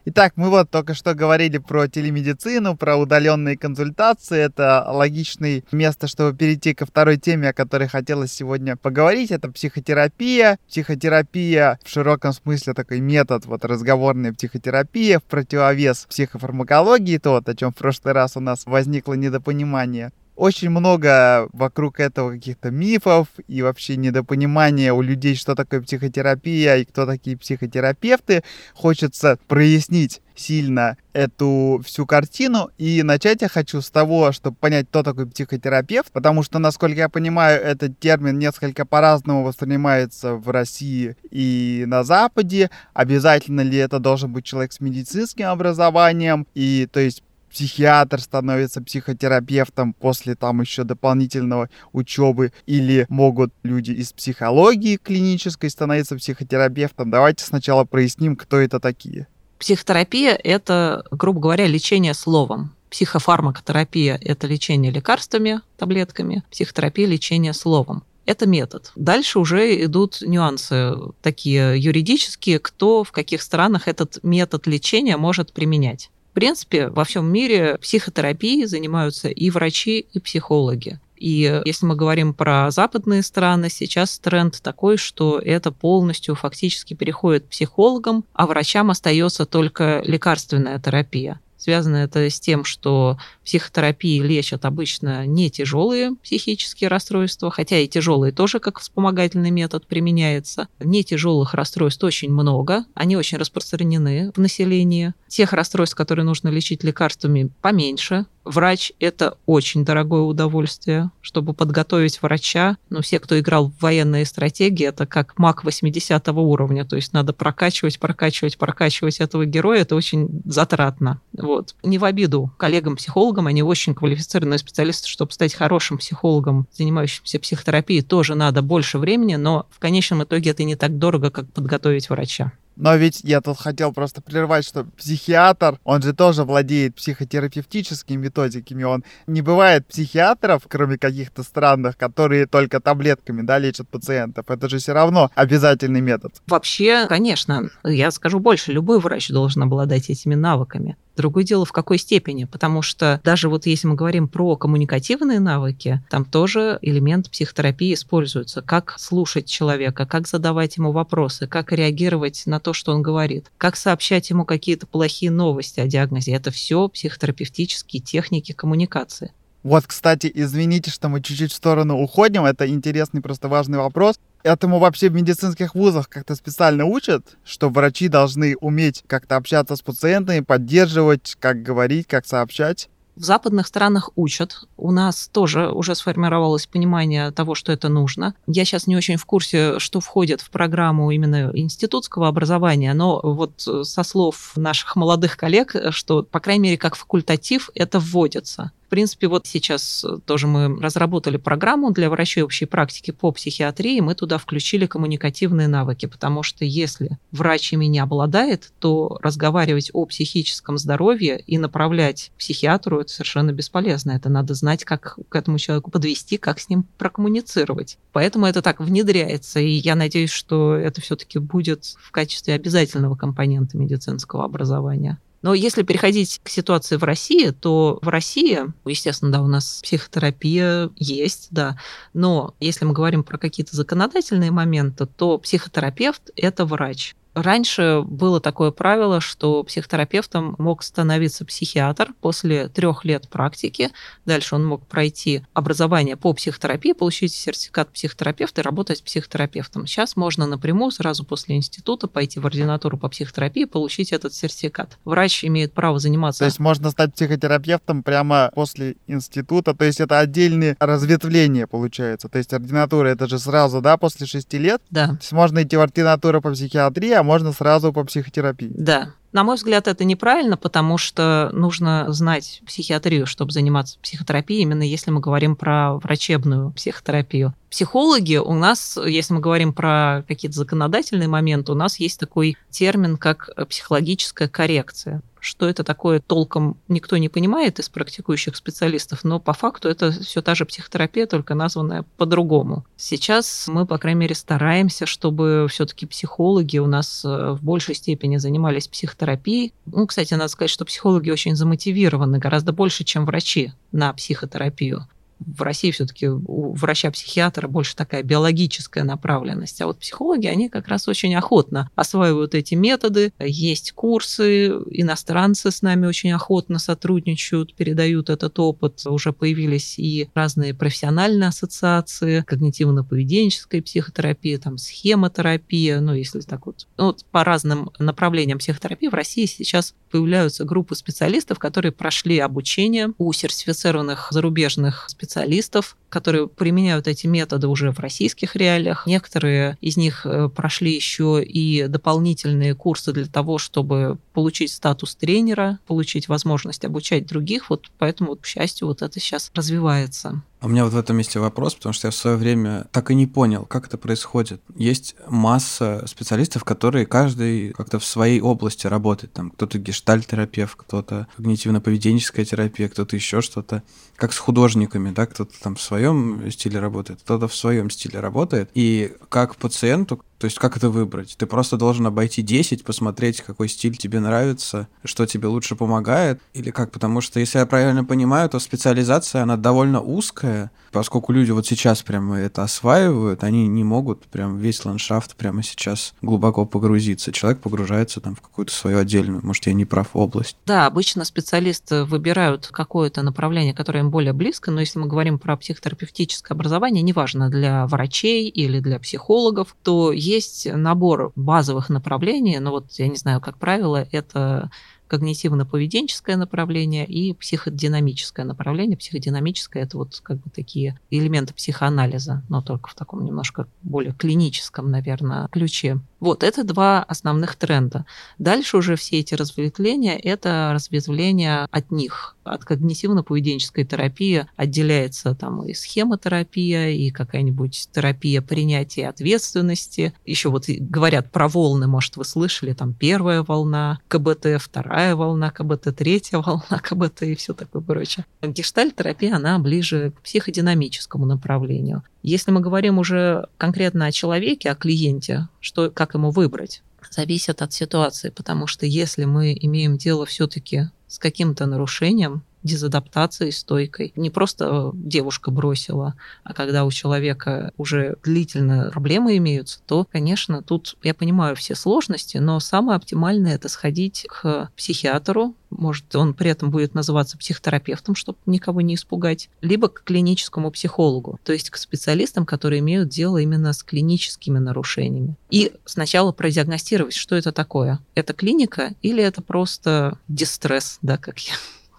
Итак, мы вот только что говорили про телемедицину, про удаленные консультации. Это логичное место, чтобы перейти ко второй теме, о которой хотелось сегодня поговорить. Это психотерапия. Психотерапия в широком смысле такой метод, вот разговорная психотерапия в противовес психофармакологии, то, о чем в прошлый раз у нас возникло недопонимание. Очень много вокруг этого каких-то мифов и вообще недопонимания у людей, что такое психотерапия и кто такие психотерапевты. Хочется прояснить сильно эту всю картину. И начать я хочу с того, чтобы понять, кто такой психотерапевт, потому что, насколько я понимаю, этот термин несколько по-разному воспринимается в России и на Западе. Обязательно ли это должен быть человек с медицинским образованием? И, то есть, психиатр становится психотерапевтом после там еще дополнительного учебы, или могут люди из психологии клинической становиться психотерапевтом. Давайте сначала проясним, кто это такие. Психотерапия – это, грубо говоря, лечение словом. Психофармакотерапия – это лечение лекарствами, таблетками. Психотерапия – лечение словом. Это метод. Дальше уже идут нюансы такие юридические, кто в каких странах этот метод лечения может применять. В принципе, во всем мире психотерапией занимаются и врачи, и психологи. И если мы говорим про западные страны, сейчас тренд такой, что это полностью фактически переходит к психологам, а врачам остается только лекарственная терапия. Связано это с тем, что психотерапии лечат обычно не тяжелые психические расстройства, хотя и тяжелые тоже как вспомогательный метод применяется. Не тяжелых расстройств очень много, они очень распространены в населении. Тех расстройств, которые нужно лечить лекарствами, поменьше. Врач – это очень дорогое удовольствие, чтобы подготовить врача. Ну, все, кто играл в военные стратегии, это как маг восьмидесятого уровня, то есть надо прокачивать, прокачивать, прокачивать этого героя, это очень затратно. Вот. Не в обиду коллегам-психологам, они очень квалифицированные специалисты, чтобы стать хорошим психологом, занимающимся психотерапией, тоже надо больше времени, но в конечном итоге это не так дорого, как подготовить врача. Но ведь я тут хотел просто прервать, что психиатр, он же тоже владеет психотерапевтическими методиками. Он не бывает психиатров, кроме каких-то странных, которые только таблетками, да, лечат пациентов. Это же все равно обязательный метод. Вообще, конечно, я скажу больше, любой врач должен обладать этими навыками. Другое дело, в какой степени, потому что даже вот если мы говорим про коммуникативные навыки, там тоже элемент психотерапии используется. Как слушать человека, как задавать ему вопросы, как реагировать на то, что он говорит, как сообщать ему какие-то плохие новости о диагнозе. Это все психотерапевтические техники коммуникации. Вот, кстати, извините, что мы чуть-чуть в сторону уходим. Это интересный, просто важный вопрос. Этому вообще в медицинских вузах как-то специально учат, что врачи должны уметь как-то общаться с пациентами, поддерживать, как говорить, как сообщать. В западных странах учат. У нас тоже уже сформировалось понимание того, что это нужно. Я сейчас не очень в курсе, что входит в программу именно институтского образования, но вот со слов наших молодых коллег, что, по крайней мере, как факультатив это вводится. В принципе, вот сейчас тоже мы разработали программу для врачей общей практики по психиатрии, мы туда включили коммуникативные навыки, потому что если врач ими не обладает, то разговаривать о психическом здоровье и направлять психиатру – это совершенно бесполезно. Это надо знать, как к этому человеку подвести, как с ним прокоммуницировать. Поэтому это так внедряется, и я надеюсь, что это все-таки будет в качестве обязательного компонента медицинского образования. Но если переходить к ситуации в России, то в России, естественно, да, у нас психотерапия есть, да, но если мы говорим про какие-то законодательные моменты, то психотерапевт – это врач. Раньше было такое правило, что психотерапевтом мог становиться психиатр после трех лет практики. Дальше он мог пройти образование по психотерапии, получить сертификат психотерапевта и работать психотерапевтом. Сейчас можно напрямую сразу после института пойти в ординатуру по психотерапии и получить этот сертификат. Врач имеет право заниматься... То есть можно стать психотерапевтом прямо после института? То есть это отдельные разветвления, получается? То есть ординатура это же сразу, да, после шести лет? Да. То есть можно идти в ординатуру по психиатрии, можно сразу по психотерапии. Да. На мой взгляд, это неправильно, потому что нужно знать психиатрию, чтобы заниматься психотерапией, именно если мы говорим про врачебную психотерапию. Психологи у нас, если мы говорим про какие-то законодательные моменты, у нас есть такой термин, как психологическая коррекция. Что это такое, толком никто не понимает из практикующих специалистов, но по факту это все та же психотерапия, только названная по-другому. Сейчас мы, по крайней мере, стараемся, чтобы все-таки психологи у нас в большей степени занимались психотерапией. Ну, кстати, надо сказать, что психологи очень замотивированы, гораздо больше, чем врачи на психотерапию. В России все-таки у врача-психиатра больше такая биологическая направленность, а вот психологи, они как раз очень охотно осваивают эти методы, есть курсы, иностранцы с нами очень охотно сотрудничают, передают этот опыт, уже появились и разные профессиональные ассоциации, когнитивно-поведенческой психотерапии, там, схемотерапия, ну, если так вот. Ну, вот по разным направлениям психотерапии в России сейчас появляются группы специалистов, которые прошли обучение у сертифицированных зарубежных специалистов, специалистов, которые применяют эти методы уже в российских реалиях. Некоторые из них прошли еще и дополнительные курсы для того, чтобы получить статус тренера, получить возможность обучать других. Вот поэтому, вот, к счастью, вот это сейчас развивается. У меня вот в этом месте вопрос, потому что я в свое время так и не понял, как это происходит. Есть масса специалистов, которые каждый как-то в своей области работает. Там кто-то гештальт-терапевт, кто-то когнитивно-поведенческая терапия, кто-то еще что-то. Как с художниками, да, кто-то там в своем стиле работает, кто-то в своем стиле работает. И как пациенту, то есть как это выбрать? Ты просто должен обойти десять, посмотреть, какой стиль тебе нравится, что тебе лучше помогает, или как? Потому что, если я правильно понимаю, то специализация, она довольно узкая, поскольку люди вот сейчас прямо это осваивают, они не могут прям весь ландшафт прямо сейчас глубоко погрузиться. Человек погружается там в какую-то свою отдельную, может, я не прав, область. Да, обычно специалисты выбирают какое-то направление, которое им более близко, но если мы говорим про психотерапевтическое образование, неважно, для врачей или для психологов, то есть набор базовых направлений, но вот я не знаю, как правило, это когнитивно-поведенческое направление и психодинамическое направление. Психодинамическое – это вот как бы такие элементы психоанализа, но только в таком немножко более клиническом, наверное, ключе. Вот, это два основных тренда. Дальше уже все эти разветвления – это разветвления от них. От когнитивно-поведенческой терапии отделяется там и схемотерапия, и какая-нибудь терапия принятия ответственности. Еще вот говорят про волны, может, вы слышали, там первая волна ка бэ тэ, вторая волна ка бэ тэ, третья волна ка бэ тэ и все такое прочее. Гештальт-терапия, она ближе к психодинамическому направлению. Если мы говорим уже конкретно о человеке, о клиенте, что, как ему выбрать, зависит от ситуации, потому что если мы имеем дело все-таки с каким-то нарушением, дезадаптацией стойкой. Не просто девушка бросила, а когда у человека уже длительно проблемы имеются, то, конечно, тут я понимаю все сложности, но самое оптимальное – это сходить к психиатру, может, он при этом будет называться психотерапевтом, чтобы никого не испугать, либо к клиническому психологу, то есть к специалистам, которые имеют дело именно с клиническими нарушениями. И сначала продиагностировать, что это такое. Это клиника или это просто дистресс, да, как я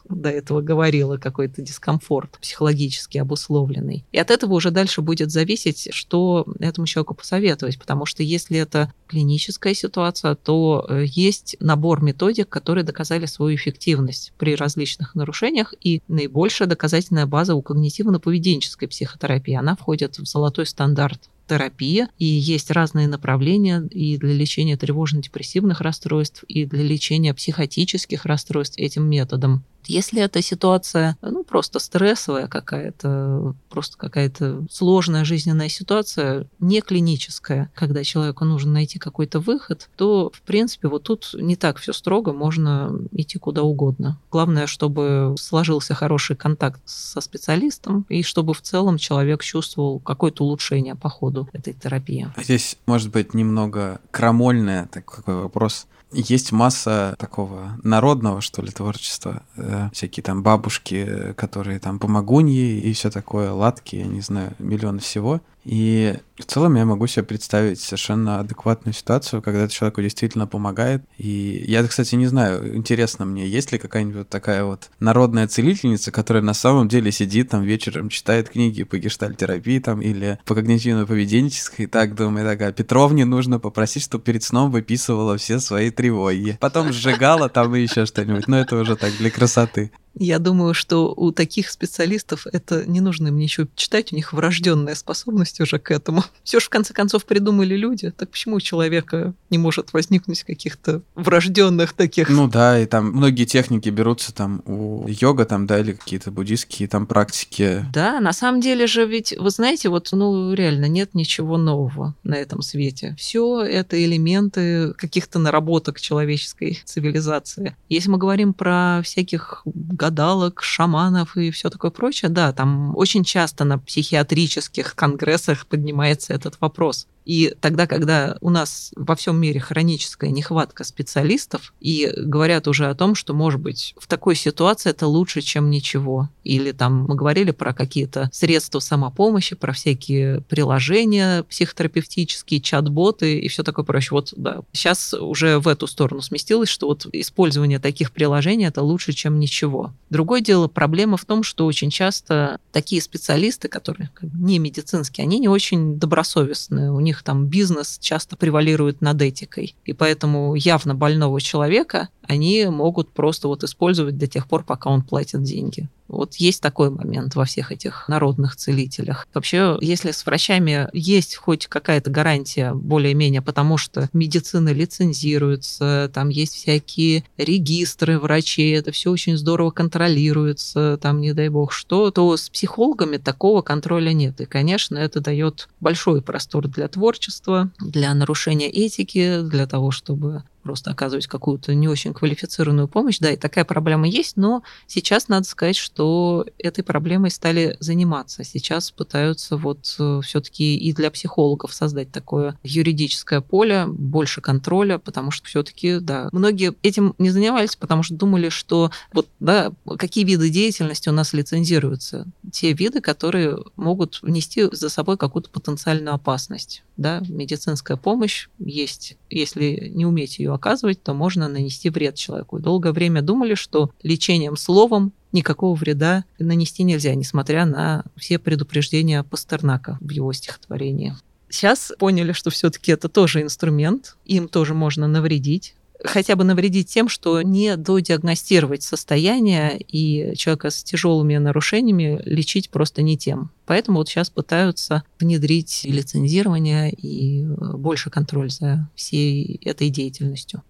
до этого говорила, какой-то дискомфорт психологически обусловленный. И от этого уже дальше будет зависеть, что этому человеку посоветовать, потому что если это клиническая ситуация, то есть набор методик, которые доказали свою эффективность при различных нарушениях, и наибольшая доказательная база у когнитивно-поведенческой психотерапии. Она входит в золотой стандарт терапия, и есть разные направления и для лечения тревожно-депрессивных расстройств, и для лечения психотических расстройств этим методом. Если эта ситуация, ну, просто стрессовая какая-то, просто какая-то сложная жизненная ситуация, не клиническая, когда человеку нужно найти какой-то выход, то, в принципе, вот тут не так все строго, можно идти куда угодно. Главное, чтобы сложился хороший контакт со специалистом, и чтобы в целом человек чувствовал какое-то улучшение по ходу этой терапии. Здесь, может быть, немного крамольный такой вопрос. Есть масса такого народного, что ли, творчества, да? Всякие там бабушки, которые там помогуньи и все такое, ладки, я не знаю, миллион всего. И в целом я могу себе представить совершенно адекватную ситуацию, когда человеку действительно помогает. И я, кстати, не знаю, интересно мне, есть ли какая-нибудь вот такая вот народная целительница, которая на самом деле сидит там вечером, читает книги по гештальтерапии там или по когнитивно-поведенческой, и так думает, такая, Петровне нужно попросить, чтобы перед сном выписывала все свои тревоги. Потом сжигала там и еще что-нибудь, но это уже так для красоты. Я думаю, что у таких специалистов это не нужно им ничего читать, у них врожденная способность уже к этому. Все же в конце концов придумали люди, так почему у человека не может возникнуть каких-то врожденных таких? Ну да, и там многие техники берутся там у йога там, да, или какие-то буддистские там практики. Да, на самом деле же ведь, вы знаете, вот ну реально нет ничего нового на этом свете. Все это элементы каких-то наработок человеческой цивилизации. Если мы говорим про всяких гадалок, шаманов и все такое прочее, да, там очень часто на психиатрических конгрессах поднимается этот вопрос. И тогда, когда у нас во всем мире хроническая нехватка специалистов, и говорят уже о том, что, может быть, в такой ситуации это лучше, чем ничего. Или там мы говорили про какие-то средства самопомощи, про всякие приложения психотерапевтические, чат-боты и все такое прочее. Вот, да, сейчас уже в эту сторону сместилось, что вот использование таких приложений это лучше, чем ничего. Другое дело, проблема в том, что очень часто такие специалисты, которые не медицинские, они не очень добросовестные, у них там бизнес часто превалирует над этикой. И поэтому явно больного человека они могут просто вот использовать до тех пор, пока он платит деньги. Вот есть такой момент во всех этих народных целителях. Вообще, если с врачами есть хоть какая-то гарантия более-менее, потому что медицина лицензируется, там есть всякие регистры врачей, это все очень здорово контролируется, там, не дай бог что, то с психологами такого контроля нет. И, конечно, это дает большой простор для творчества, для нарушения этики, для того, чтобы просто оказывать какую-то не очень квалифицированную помощь. Да, и такая проблема есть, но сейчас надо сказать, что этой проблемой стали заниматься. Сейчас пытаются вот все-таки и для психологов создать такое юридическое поле, больше контроля, потому что все-таки, да, многие этим не занимались, потому что думали, что вот, да, какие виды деятельности у нас лицензируются. Те виды, которые могут нести за собой какую-то потенциальную опасность. Да, медицинская помощь есть. Если не уметь ее оказывать, то можно нанести вред человеку. Долгое время думали, что лечением словом никакого вреда нанести нельзя, несмотря на все предупреждения Пастернака в его стихотворении. Сейчас поняли, что все-таки это тоже инструмент, им тоже можно навредить. Хотя бы навредить тем, что не додиагностировать состояние и человека с тяжелыми нарушениями лечить просто не тем. Поэтому вот сейчас пытаются внедрить и лицензирование, и больше контроль за всей этой деятельностью.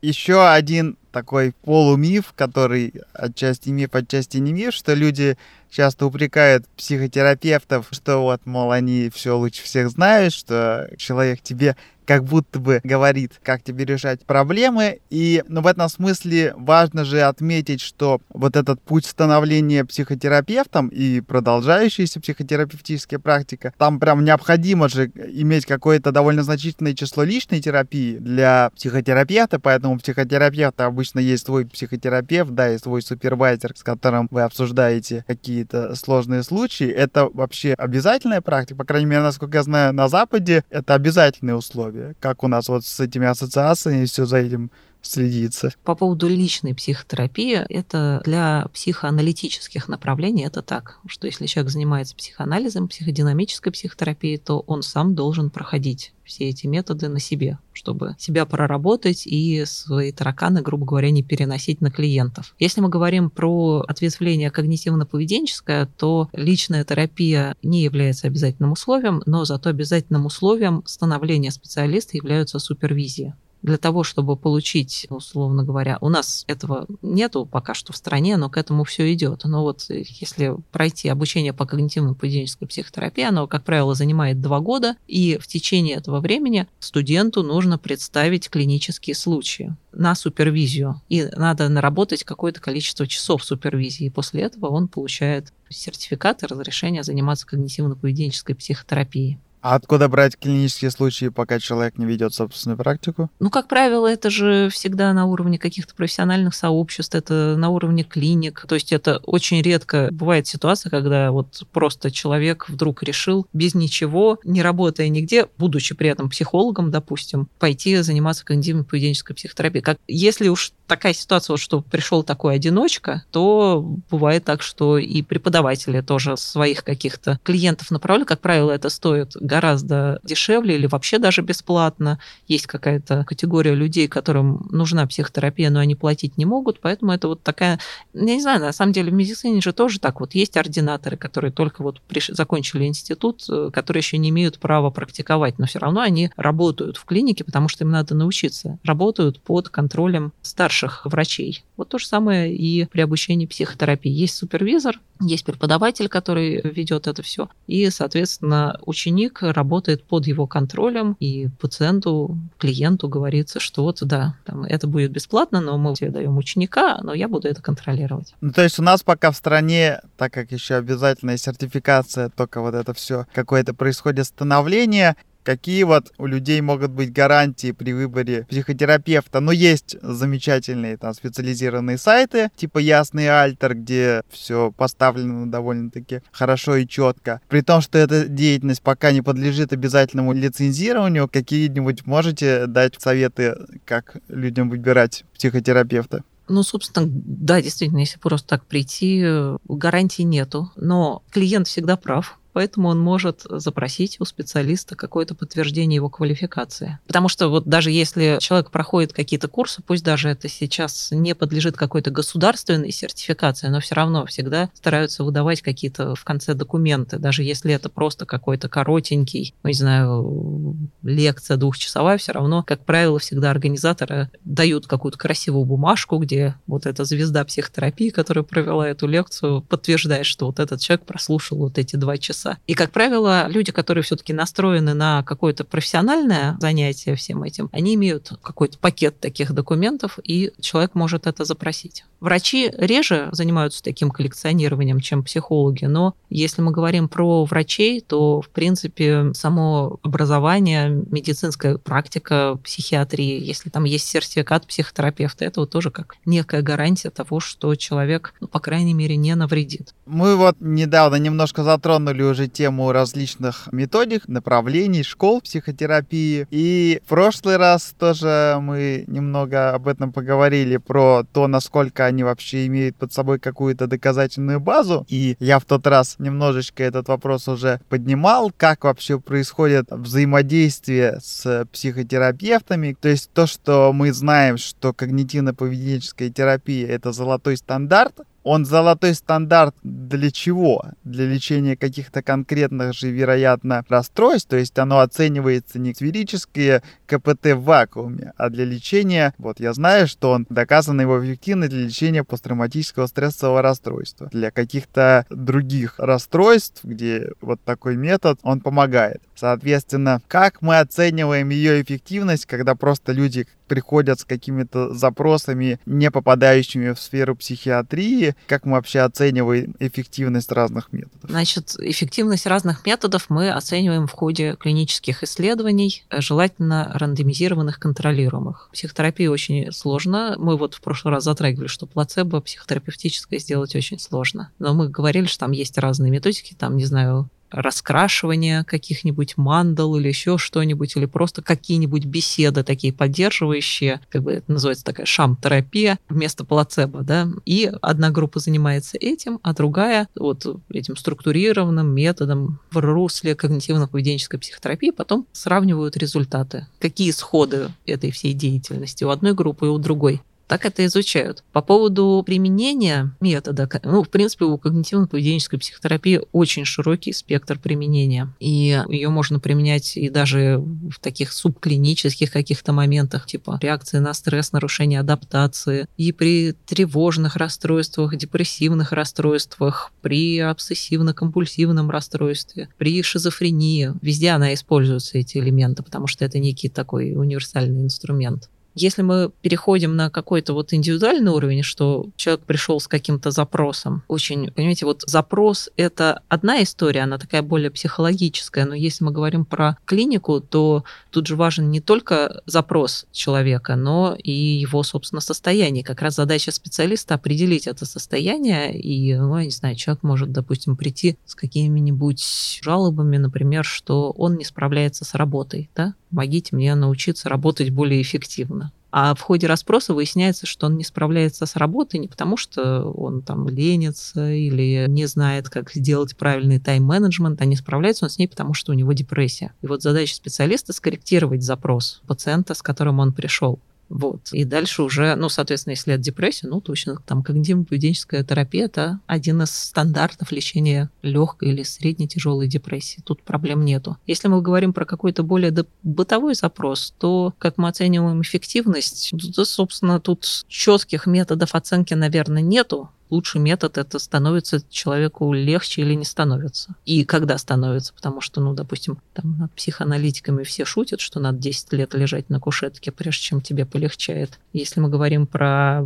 Еще один такой полумиф, который отчасти миф, отчасти не миф, что люди часто упрекают психотерапевтов, что вот, мол, они все лучше всех знают, что человек тебе как будто бы говорит, как тебе решать проблемы. И ну, в этом смысле важно же отметить, что вот этот путь становления психотерапевтом и продолжающаяся психотерапевтическая практика, там прям необходимо же иметь какое-то довольно значительное число личной терапии для психотерапевта, поэтому у психотерапевта обычно есть свой психотерапевт, да, и свой супервайзер, с которым вы обсуждаете какие-то сложные случаи. Это вообще обязательная практика, по крайней мере, насколько я знаю, на Западе это обязательные условия, как у нас вот с этими ассоциациями и все за этим следиться. По поводу личной психотерапии, это для психоаналитических направлений это так, что если человек занимается психоанализом, психодинамической психотерапией, то он сам должен проходить все эти методы на себе, чтобы себя проработать и свои тараканы, грубо говоря, не переносить на клиентов. Если мы говорим про ответвление когнитивно-поведенческое, то личная терапия не является обязательным условием, но зато обязательным условием становления специалиста являются супервизии. Для того, чтобы получить, условно говоря, у нас этого нету пока что в стране, но к этому все идет. Но вот если пройти обучение по когнитивно-поведенческой психотерапии, оно, как правило, занимает два года, и в течение этого времени студенту нужно представить клинические случаи на супервизию. И надо наработать какое-то количество часов супервизии, и после этого он получает сертификат и разрешение заниматься когнитивно-поведенческой психотерапией. А откуда брать клинические случаи, пока человек не ведет собственную практику? Ну, как правило, это же всегда на уровне каких-то профессиональных сообществ, это на уровне клиник. То есть это очень редко бывает ситуация, когда вот просто человек вдруг решил без ничего, не работая нигде, будучи при этом психологом, допустим, пойти заниматься когнитивно-поведенческой психотерапией. Как, если уж такая ситуация, вот, что пришел такой одиночка, то бывает так, что и преподаватели тоже своих каких-то клиентов направляют. Как правило, это стоит гораздо дешевле или вообще даже бесплатно. Есть какая-то категория людей, которым нужна психотерапия, но они платить не могут, поэтому это вот такая... Я не знаю, на самом деле в медицине же тоже так вот. Есть ординаторы, которые только вот приш... закончили институт, которые еще не имеют права практиковать, но все равно они работают в клинике, потому что им надо научиться. Работают под контролем старших врачей. Вот то же самое и при обучении психотерапии. Есть супервизор, есть преподаватель, который ведет это все, и, соответственно, ученик работает под его контролем, и пациенту, клиенту говорится, что вот, да, там, это будет бесплатно, но мы тебе даем ученика, но я буду это контролировать. Ну, то есть у нас пока в стране, так как еще обязательная сертификация, только вот это все какое-то происходит становление, какие вот у людей могут быть гарантии при выборе психотерапевта? Ну, есть замечательные там специализированные сайты, типа Ясный Альтер, где все поставлено довольно-таки хорошо и четко. При том, что эта деятельность пока не подлежит обязательному лицензированию, какие-нибудь можете дать советы, как людям выбирать психотерапевта? Ну, собственно, да, действительно, если просто так прийти, гарантий нету, но клиент всегда прав. Поэтому он может запросить у специалиста какое-то подтверждение его квалификации. Потому что вот даже если человек проходит какие-то курсы, пусть даже это сейчас не подлежит какой-то государственной сертификации, но все равно всегда стараются выдавать какие-то в конце документы, даже если это просто какой-то коротенький, ну, не знаю, лекция двухчасовая, все равно, как правило, всегда организаторы дают какую-то красивую бумажку, где вот эта звезда психотерапии, которая провела эту лекцию, подтверждает, что вот этот человек прослушал вот эти два часа. И, как правило, люди, которые все-таки настроены на какое-то профессиональное занятие всем этим, они имеют какой-то пакет таких документов, и человек может это запросить. Врачи реже занимаются таким коллекционированием, чем психологи, но если мы говорим про врачей, то, в принципе, само образование, медицинская практика психиатрии, если там есть сертификат психотерапевта, это вот тоже как некая гарантия того, что человек, ну, по крайней мере, не навредит. Мы вот недавно немножко затронули уже тему различных методик, направлений, школ психотерапии. И в прошлый раз тоже мы немного об этом поговорили, про то, насколько они вообще имеют под собой какую-то доказательную базу. И я в тот раз немножечко этот вопрос уже поднимал, как вообще происходит взаимодействие с психотерапевтами. То есть то, что мы знаем, что когнитивно-поведенческая терапия — это золотой стандарт, он золотой стандарт для чего? Для лечения каких-то конкретных же, вероятно, расстройств, то есть оно оценивается не сферические ка пэ тэ в вакууме, а для лечения, вот я знаю, что он доказан его эффективность для лечения посттравматического стрессового расстройства. Для каких-то других расстройств, где вот такой метод, он помогает. Соответственно, как мы оцениваем ее эффективность, когда просто люди приходят с какими-то запросами, не попадающими в сферу психиатрии, как мы вообще оцениваем эффективность разных методов? Значит, эффективность разных методов мы оцениваем в ходе клинических исследований, желательно рандомизированных, контролируемых. Психотерапия очень сложна. Мы вот в прошлый раз затрагивали, что плацебо психотерапевтическое сделать очень сложно. Но мы говорили, что там есть разные методики, там, не знаю, раскрашивание каких-нибудь мандал или еще что-нибудь, или просто какие-нибудь беседы такие поддерживающие, как бы это называется такая шам-терапия вместо плацебо, да, и одна группа занимается этим, а другая вот этим структурированным методом в русле когнитивно-поведенческой психотерапии, потом сравнивают результаты, какие сходы этой всей деятельности у одной группы и у другой. Так это изучают. По поводу применения метода, ну, в принципе, у когнитивно-поведенческой психотерапии очень широкий спектр применения. И ее можно применять и даже в таких субклинических каких-то моментах, типа реакции на стресс, нарушение адаптации, и при тревожных расстройствах, депрессивных расстройствах, при обсессивно-компульсивном расстройстве, при шизофрении. Везде она используется, эти элементы, потому что это некий такой универсальный инструмент. Если мы переходим на какой-то вот индивидуальный уровень, что человек пришел с каким-то запросом, очень, понимаете, вот запрос – это одна история, она такая более психологическая, но если мы говорим про клинику, то тут же важен не только запрос человека, но и его, собственно, состояние. Как раз задача специалиста – определить это состояние, и, ну, я не знаю, человек может, допустим, прийти с какими-нибудь жалобами, например, что он не справляется с работой, да? Помогите мне научиться работать более эффективно. А в ходе расспроса выясняется, что он не справляется с работой не потому, что он там ленится или не знает, как сделать правильный тайм-менеджмент, а не справляется он с ней, потому что у него депрессия. И вот задача специалиста – скорректировать запрос пациента, с которым он пришел. Вот. И дальше уже, ну, соответственно, если это депрессия, ну, точно там когнитивно-поведенческая терапия – это один из стандартов лечения легкой или средне-тяжелой депрессии. Тут проблем нету. Если мы говорим про какой-то более бытовой запрос, то как мы оцениваем эффективность, то, собственно, тут четких методов оценки, наверное, нету. Лучший метод – это становится человеку легче или не становится. И когда становится, потому что, ну, допустим, там над психоаналитиками все шутят, что надо десять лет лежать на кушетке, прежде чем тебе полегчает. Если мы говорим про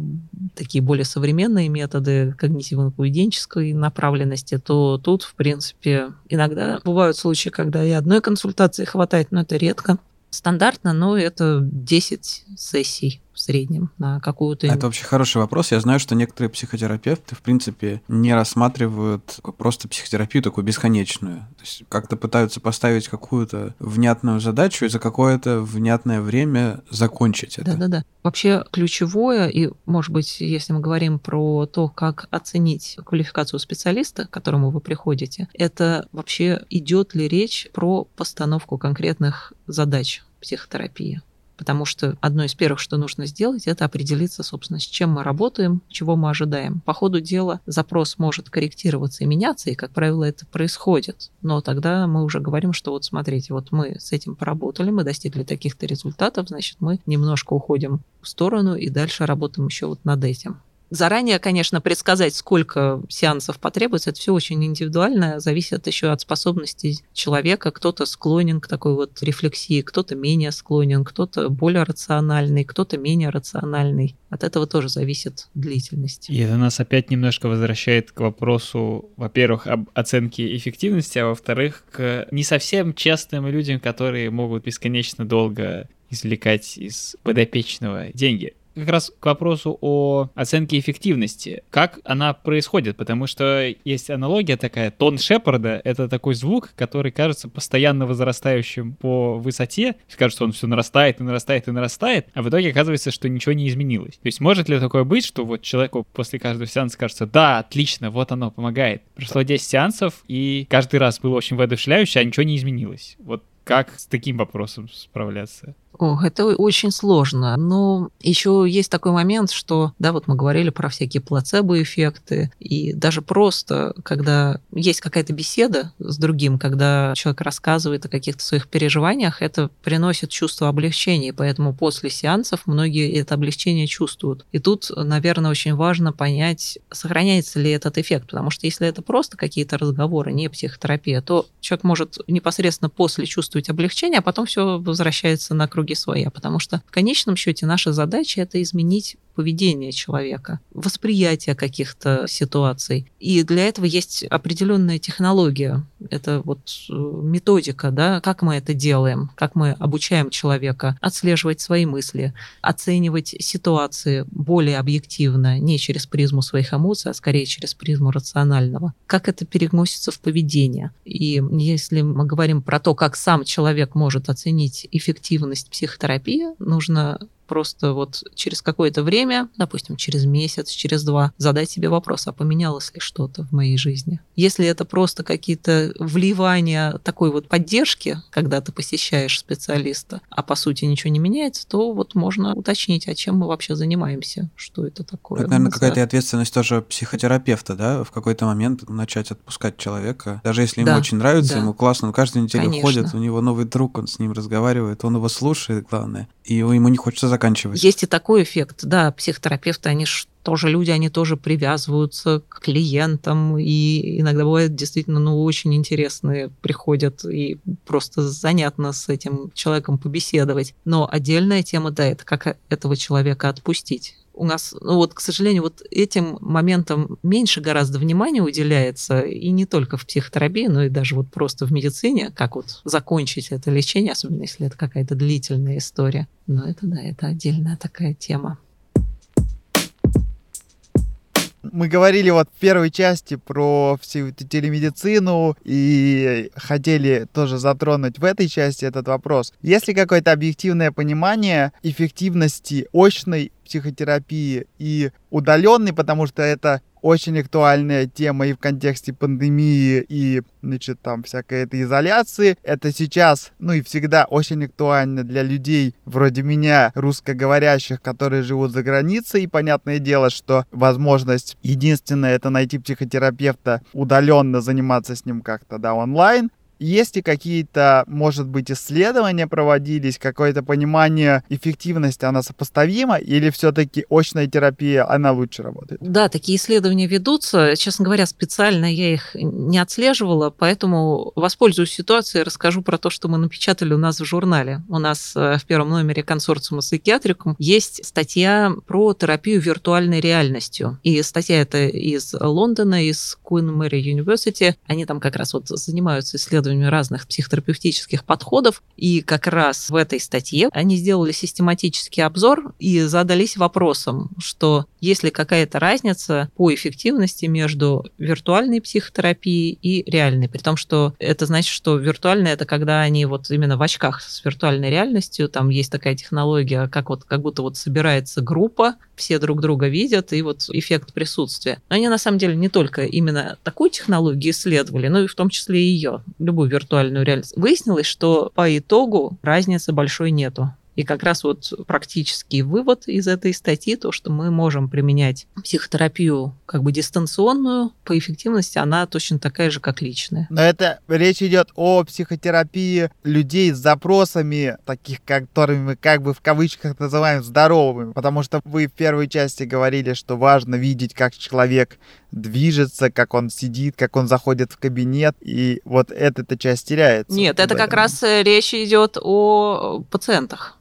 такие более современные методы когнитивно-поведенческой направленности, то тут, в принципе, иногда бывают случаи, когда и одной консультации хватает, но это редко. Стандартно, но это десять сессий в среднем на какую-то... Это вообще хороший вопрос. Я знаю, что некоторые психотерапевты, в принципе, не рассматривают просто психотерапию такую бесконечную. То есть как-то пытаются поставить какую-то внятную задачу и за какое-то внятное время закончить это. Да-да-да. Вообще ключевое, и, может быть, если мы говорим про то, как оценить квалификацию специалиста, к которому вы приходите, это вообще идет ли речь про постановку конкретных задач психотерапии. Потому что одно из первых, что нужно сделать, это определиться, собственно, с чем мы работаем, чего мы ожидаем. По ходу дела запрос может корректироваться и меняться, и, как правило, это происходит. Но тогда мы уже говорим, что вот смотрите, вот мы с этим поработали, мы достигли таких-то результатов, значит, мы немножко уходим в сторону и дальше работаем еще вот над этим. Заранее, конечно, предсказать, сколько сеансов потребуется, это все очень индивидуально, зависит еще от способностей человека. Кто-то склонен к такой вот рефлексии, кто-то менее склонен, кто-то более рациональный, кто-то менее рациональный. От этого тоже зависит длительность. И это нас опять немножко возвращает к вопросу, во-первых, об оценке эффективности, а во-вторых, к не совсем честным людям, которые могут бесконечно долго извлекать из подопечного деньги. Как раз к вопросу о оценке эффективности. Как она происходит? Потому что есть аналогия такая. Тон Шепарда — это такой звук, который кажется постоянно возрастающим по высоте. Кажется, что он все нарастает и нарастает и нарастает, а в итоге оказывается, что ничего не изменилось. То есть может ли такое быть, что вот человеку после каждого сеанса кажется, да, отлично, вот оно помогает. Прошло десять сеансов, и каждый раз было очень воодушевляюще, а ничего не изменилось. Вот Как с таким вопросом справляться? О, это очень сложно. Но еще есть такой момент, что, да, вот мы говорили про всякие плацебо-эффекты, и даже просто, когда есть какая-то беседа с другим, когда человек рассказывает о каких-то своих переживаниях, это приносит чувство облегчения, поэтому после сеансов многие это облегчение чувствуют. И тут, наверное, очень важно понять, сохраняется ли этот эффект, потому что если это просто какие-то разговоры, не психотерапия, то человек может непосредственно после чувствовать облегчение, а потом все возвращается на круги своя, потому что в конечном счете наша задача — это изменить поведение человека, восприятие каких-то ситуаций. И для этого есть определенная технология, это вот методика, да, как мы это делаем, как мы обучаем человека отслеживать свои мысли, оценивать ситуации более объективно, не через призму своих эмоций, а скорее через призму рационального. Как это переносится в поведение? И если мы говорим про то, как сам человек может оценить эффективность психотерапии, нужно просто вот через какое-то время, допустим, через месяц, через два, задать себе вопрос, а поменялось ли что-то в моей жизни? Если это просто какие-то вливания такой вот поддержки, когда ты посещаешь специалиста, а по сути ничего не меняется, то вот можно уточнить, а чем мы вообще занимаемся, что это такое. Это, наверное, какая-то ответственность тоже психотерапевта, да, в какой-то момент начать отпускать человека, даже если ему да, очень нравится, да. ему классно, он каждую неделю Конечно. ходит, у него новый друг, он с ним разговаривает, он его слушает, главное, и ему не хочется заканчивать. Есть и такой эффект, да, психотерапевты, они ж тоже люди, они тоже привязываются к клиентам, и иногда бывает действительно, ну, очень интересные приходят, и просто занятно с этим человеком побеседовать. Но отдельная тема, да, это как этого человека отпустить. У нас, ну вот, к сожалению, вот этим моментом меньше гораздо внимания уделяется, и не только в психотерапии, но и даже вот просто в медицине, как вот закончить это лечение, особенно если это какая-то длительная история. Но это, да, это отдельная такая тема. Мы говорили вот в первой части про всю эту телемедицину и хотели тоже затронуть в этой части этот вопрос. Есть ли какое-то объективное понимание эффективности очной психотерапии и удаленной, потому что это очень актуальная тема и в контексте пандемии, и, значит, там всякой этой изоляции. Это сейчас, ну и всегда очень актуально для людей вроде меня, русскоговорящих, которые живут за границей. И понятное дело, что возможность единственная — это найти психотерапевта, удаленно заниматься с ним как-то, да, онлайн. Есть ли какие-то, может быть, исследования проводились, какое-то понимание эффективности, она сопоставима, или все-таки очная терапия, она лучше работает? Да, такие исследования ведутся. Честно говоря, специально я их не отслеживала, поэтому воспользуюсь ситуацией и расскажу про то, что мы напечатали у нас в журнале. У нас в первом номере Consortium Psychiatricum есть статья про терапию виртуальной реальностью. И статья эта из Лондона, из Queen Mary University. Они там как раз вот занимаются исследованием разных психотерапевтических подходов. И как раз в этой статье они сделали систематический обзор и задались вопросом, что есть ли какая-то разница по эффективности между виртуальной психотерапией и реальной. При том, что это значит, что виртуальная — это когда они вот именно в очках с виртуальной реальностью, там есть такая технология, как вот как будто вот собирается группа, все друг друга видят, и вот эффект присутствия. Но они на самом деле не только именно такую технологию исследовали, но и в том числе и ее, любую виртуальную реальность. Выяснилось, что по итогу разницы большой нету. И как раз вот практический вывод из этой статьи, то, что мы можем применять психотерапию как бы дистанционную, по эффективности она точно такая же, как личная. Но это речь идет о психотерапии людей с запросами, таких, которыми мы как бы в кавычках называем здоровыми, потому что вы в первой части говорили, что важно видеть, как человек движется, как он сидит, как он заходит в кабинет, и вот эта часть теряется. Нет, это как раз речь идет о пациентах,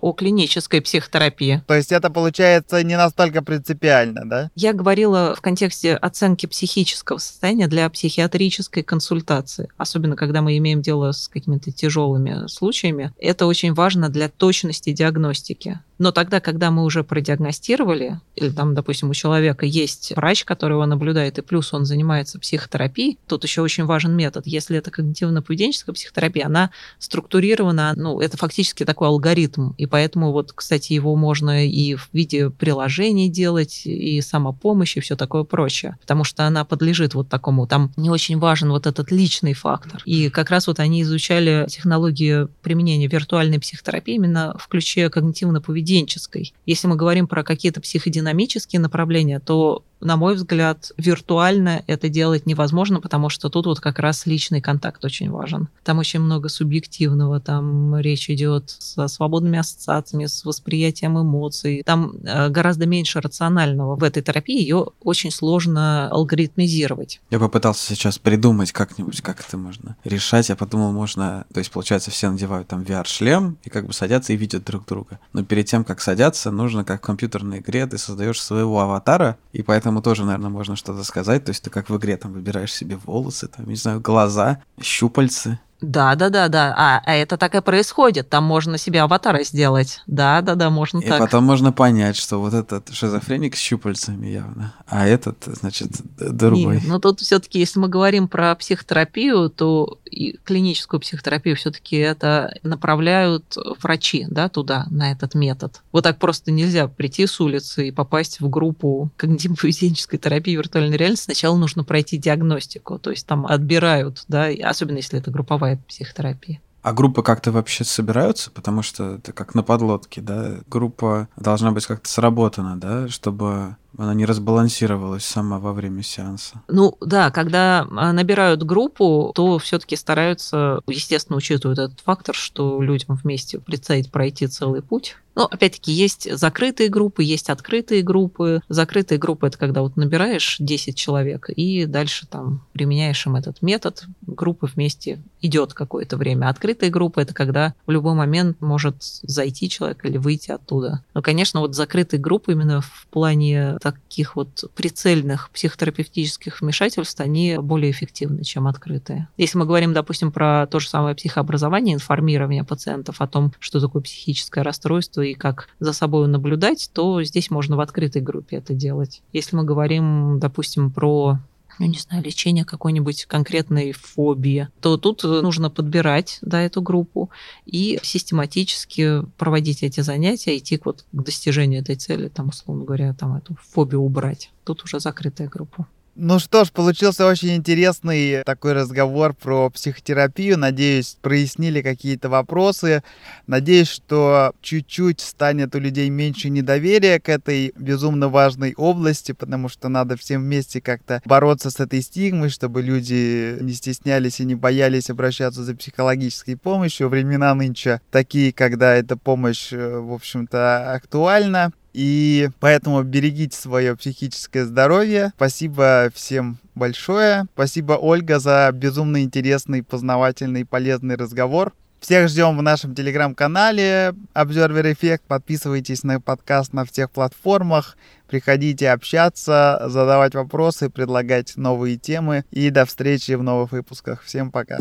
о клинической психотерапии. То есть это, получается, не настолько принципиально, да? Я говорила в контексте оценки психического состояния для психиатрической консультации, особенно когда мы имеем дело с какими-то тяжелыми случаями. Это очень важно для точности диагностики. Но тогда, когда мы уже продиагностировали, или там, допустим, у человека есть врач, который его наблюдает, и плюс он занимается психотерапией, тут еще очень важен метод. Если это когнитивно-поведенческая психотерапия, она структурирована, ну, это фактически такой алгоритм, и поэтому вот, кстати, его можно и в виде приложений делать, и самопомощь, и все такое прочее, потому что она подлежит вот такому, там не очень важен вот этот личный фактор. И как раз вот они изучали технологии применения виртуальной психотерапии именно в ключе когнитивно-поведенческой. Если мы говорим про какие-то психодинамические направления, то, на мой взгляд, виртуально это делать невозможно, потому что тут вот как раз личный контакт очень важен. Там очень много субъективного, там речь идет со свободными ассоциациями, с восприятием эмоций. Там гораздо меньше рационального. В этой терапии ее очень сложно алгоритмизировать. Я попытался сейчас придумать как-нибудь, как это можно решать. Я подумал, можно... То есть, получается, все надевают там ви ар-шлем и как бы садятся и видят друг друга. Но перед тем, как садятся, нужно, как в компьютерной игре, ты создаешь своего аватара, и поэтому Этому тоже, наверное, можно что-то сказать. То есть ты как в игре там выбираешь себе волосы, там, не знаю, глаза, щупальцы. Да-да-да-да. А, а это так и происходит. Там можно себе аватара сделать. Да-да-да, можно и так. И потом можно понять, что вот этот шизофреник с щупальцами явно, а этот, значит, другой. Нет, но тут все-таки, если мы говорим про психотерапию, то клиническую психотерапию все-таки это направляют врачи, да, туда, на этот метод. Вот так просто нельзя прийти с улицы и попасть в группу когнитивно-поведенческой терапии виртуальной реальности. Сначала нужно пройти диагностику, то есть там отбирают, да, особенно если это групповая психотерапия. А группы как-то вообще собираются? Потому что это как на подлодке, да? Группа должна быть как-то сработана, да, чтобы она не разбалансировалась сама во время сеанса. Ну да, когда набирают группу, то все-таки стараются, естественно, учитывают этот фактор, что людям вместе предстоит пройти целый путь. Но опять-таки есть закрытые группы, есть открытые группы. Закрытые группы – это когда вот набираешь десять человек и дальше там применяешь им этот метод. Группы вместе идет какое-то время. Открытые группы – это когда в любой момент может зайти человек или выйти оттуда. Но, конечно, вот закрытые группы именно в плане таких вот прицельных психотерапевтических вмешательств, они более эффективны, чем открытые. Если мы говорим, допустим, про то же самое психообразование, информирование пациентов о том, что такое психическое расстройство, и как за собой наблюдать, то здесь можно в открытой группе это делать. Если мы говорим, допустим, про, ну, не знаю, лечение какой-нибудь конкретной фобии, то тут нужно подбирать, да, эту группу и систематически проводить эти занятия, идти к, вот, к достижению этой цели, там, условно говоря, там, эту фобию убрать. Тут уже закрытая группа. Ну что ж, получился очень интересный такой разговор про психотерапию. Надеюсь, прояснили какие-то вопросы. Надеюсь, что чуть-чуть станет у людей меньше недоверия к этой безумно важной области, потому что надо всем вместе как-то бороться с этой стигмой, чтобы люди не стеснялись и не боялись обращаться за психологической помощью. Времена нынче такие, когда эта помощь, в общем-то, актуальна. И поэтому берегите свое психическое здоровье. Спасибо всем большое. Спасибо, Ольга, за безумно интересный, познавательный и полезный разговор. Всех ждем в нашем телеграм-канале Observer Effect. Подписывайтесь на подкаст на всех платформах. Приходите общаться, задавать вопросы, предлагать новые темы. И до встречи в новых выпусках. Всем пока.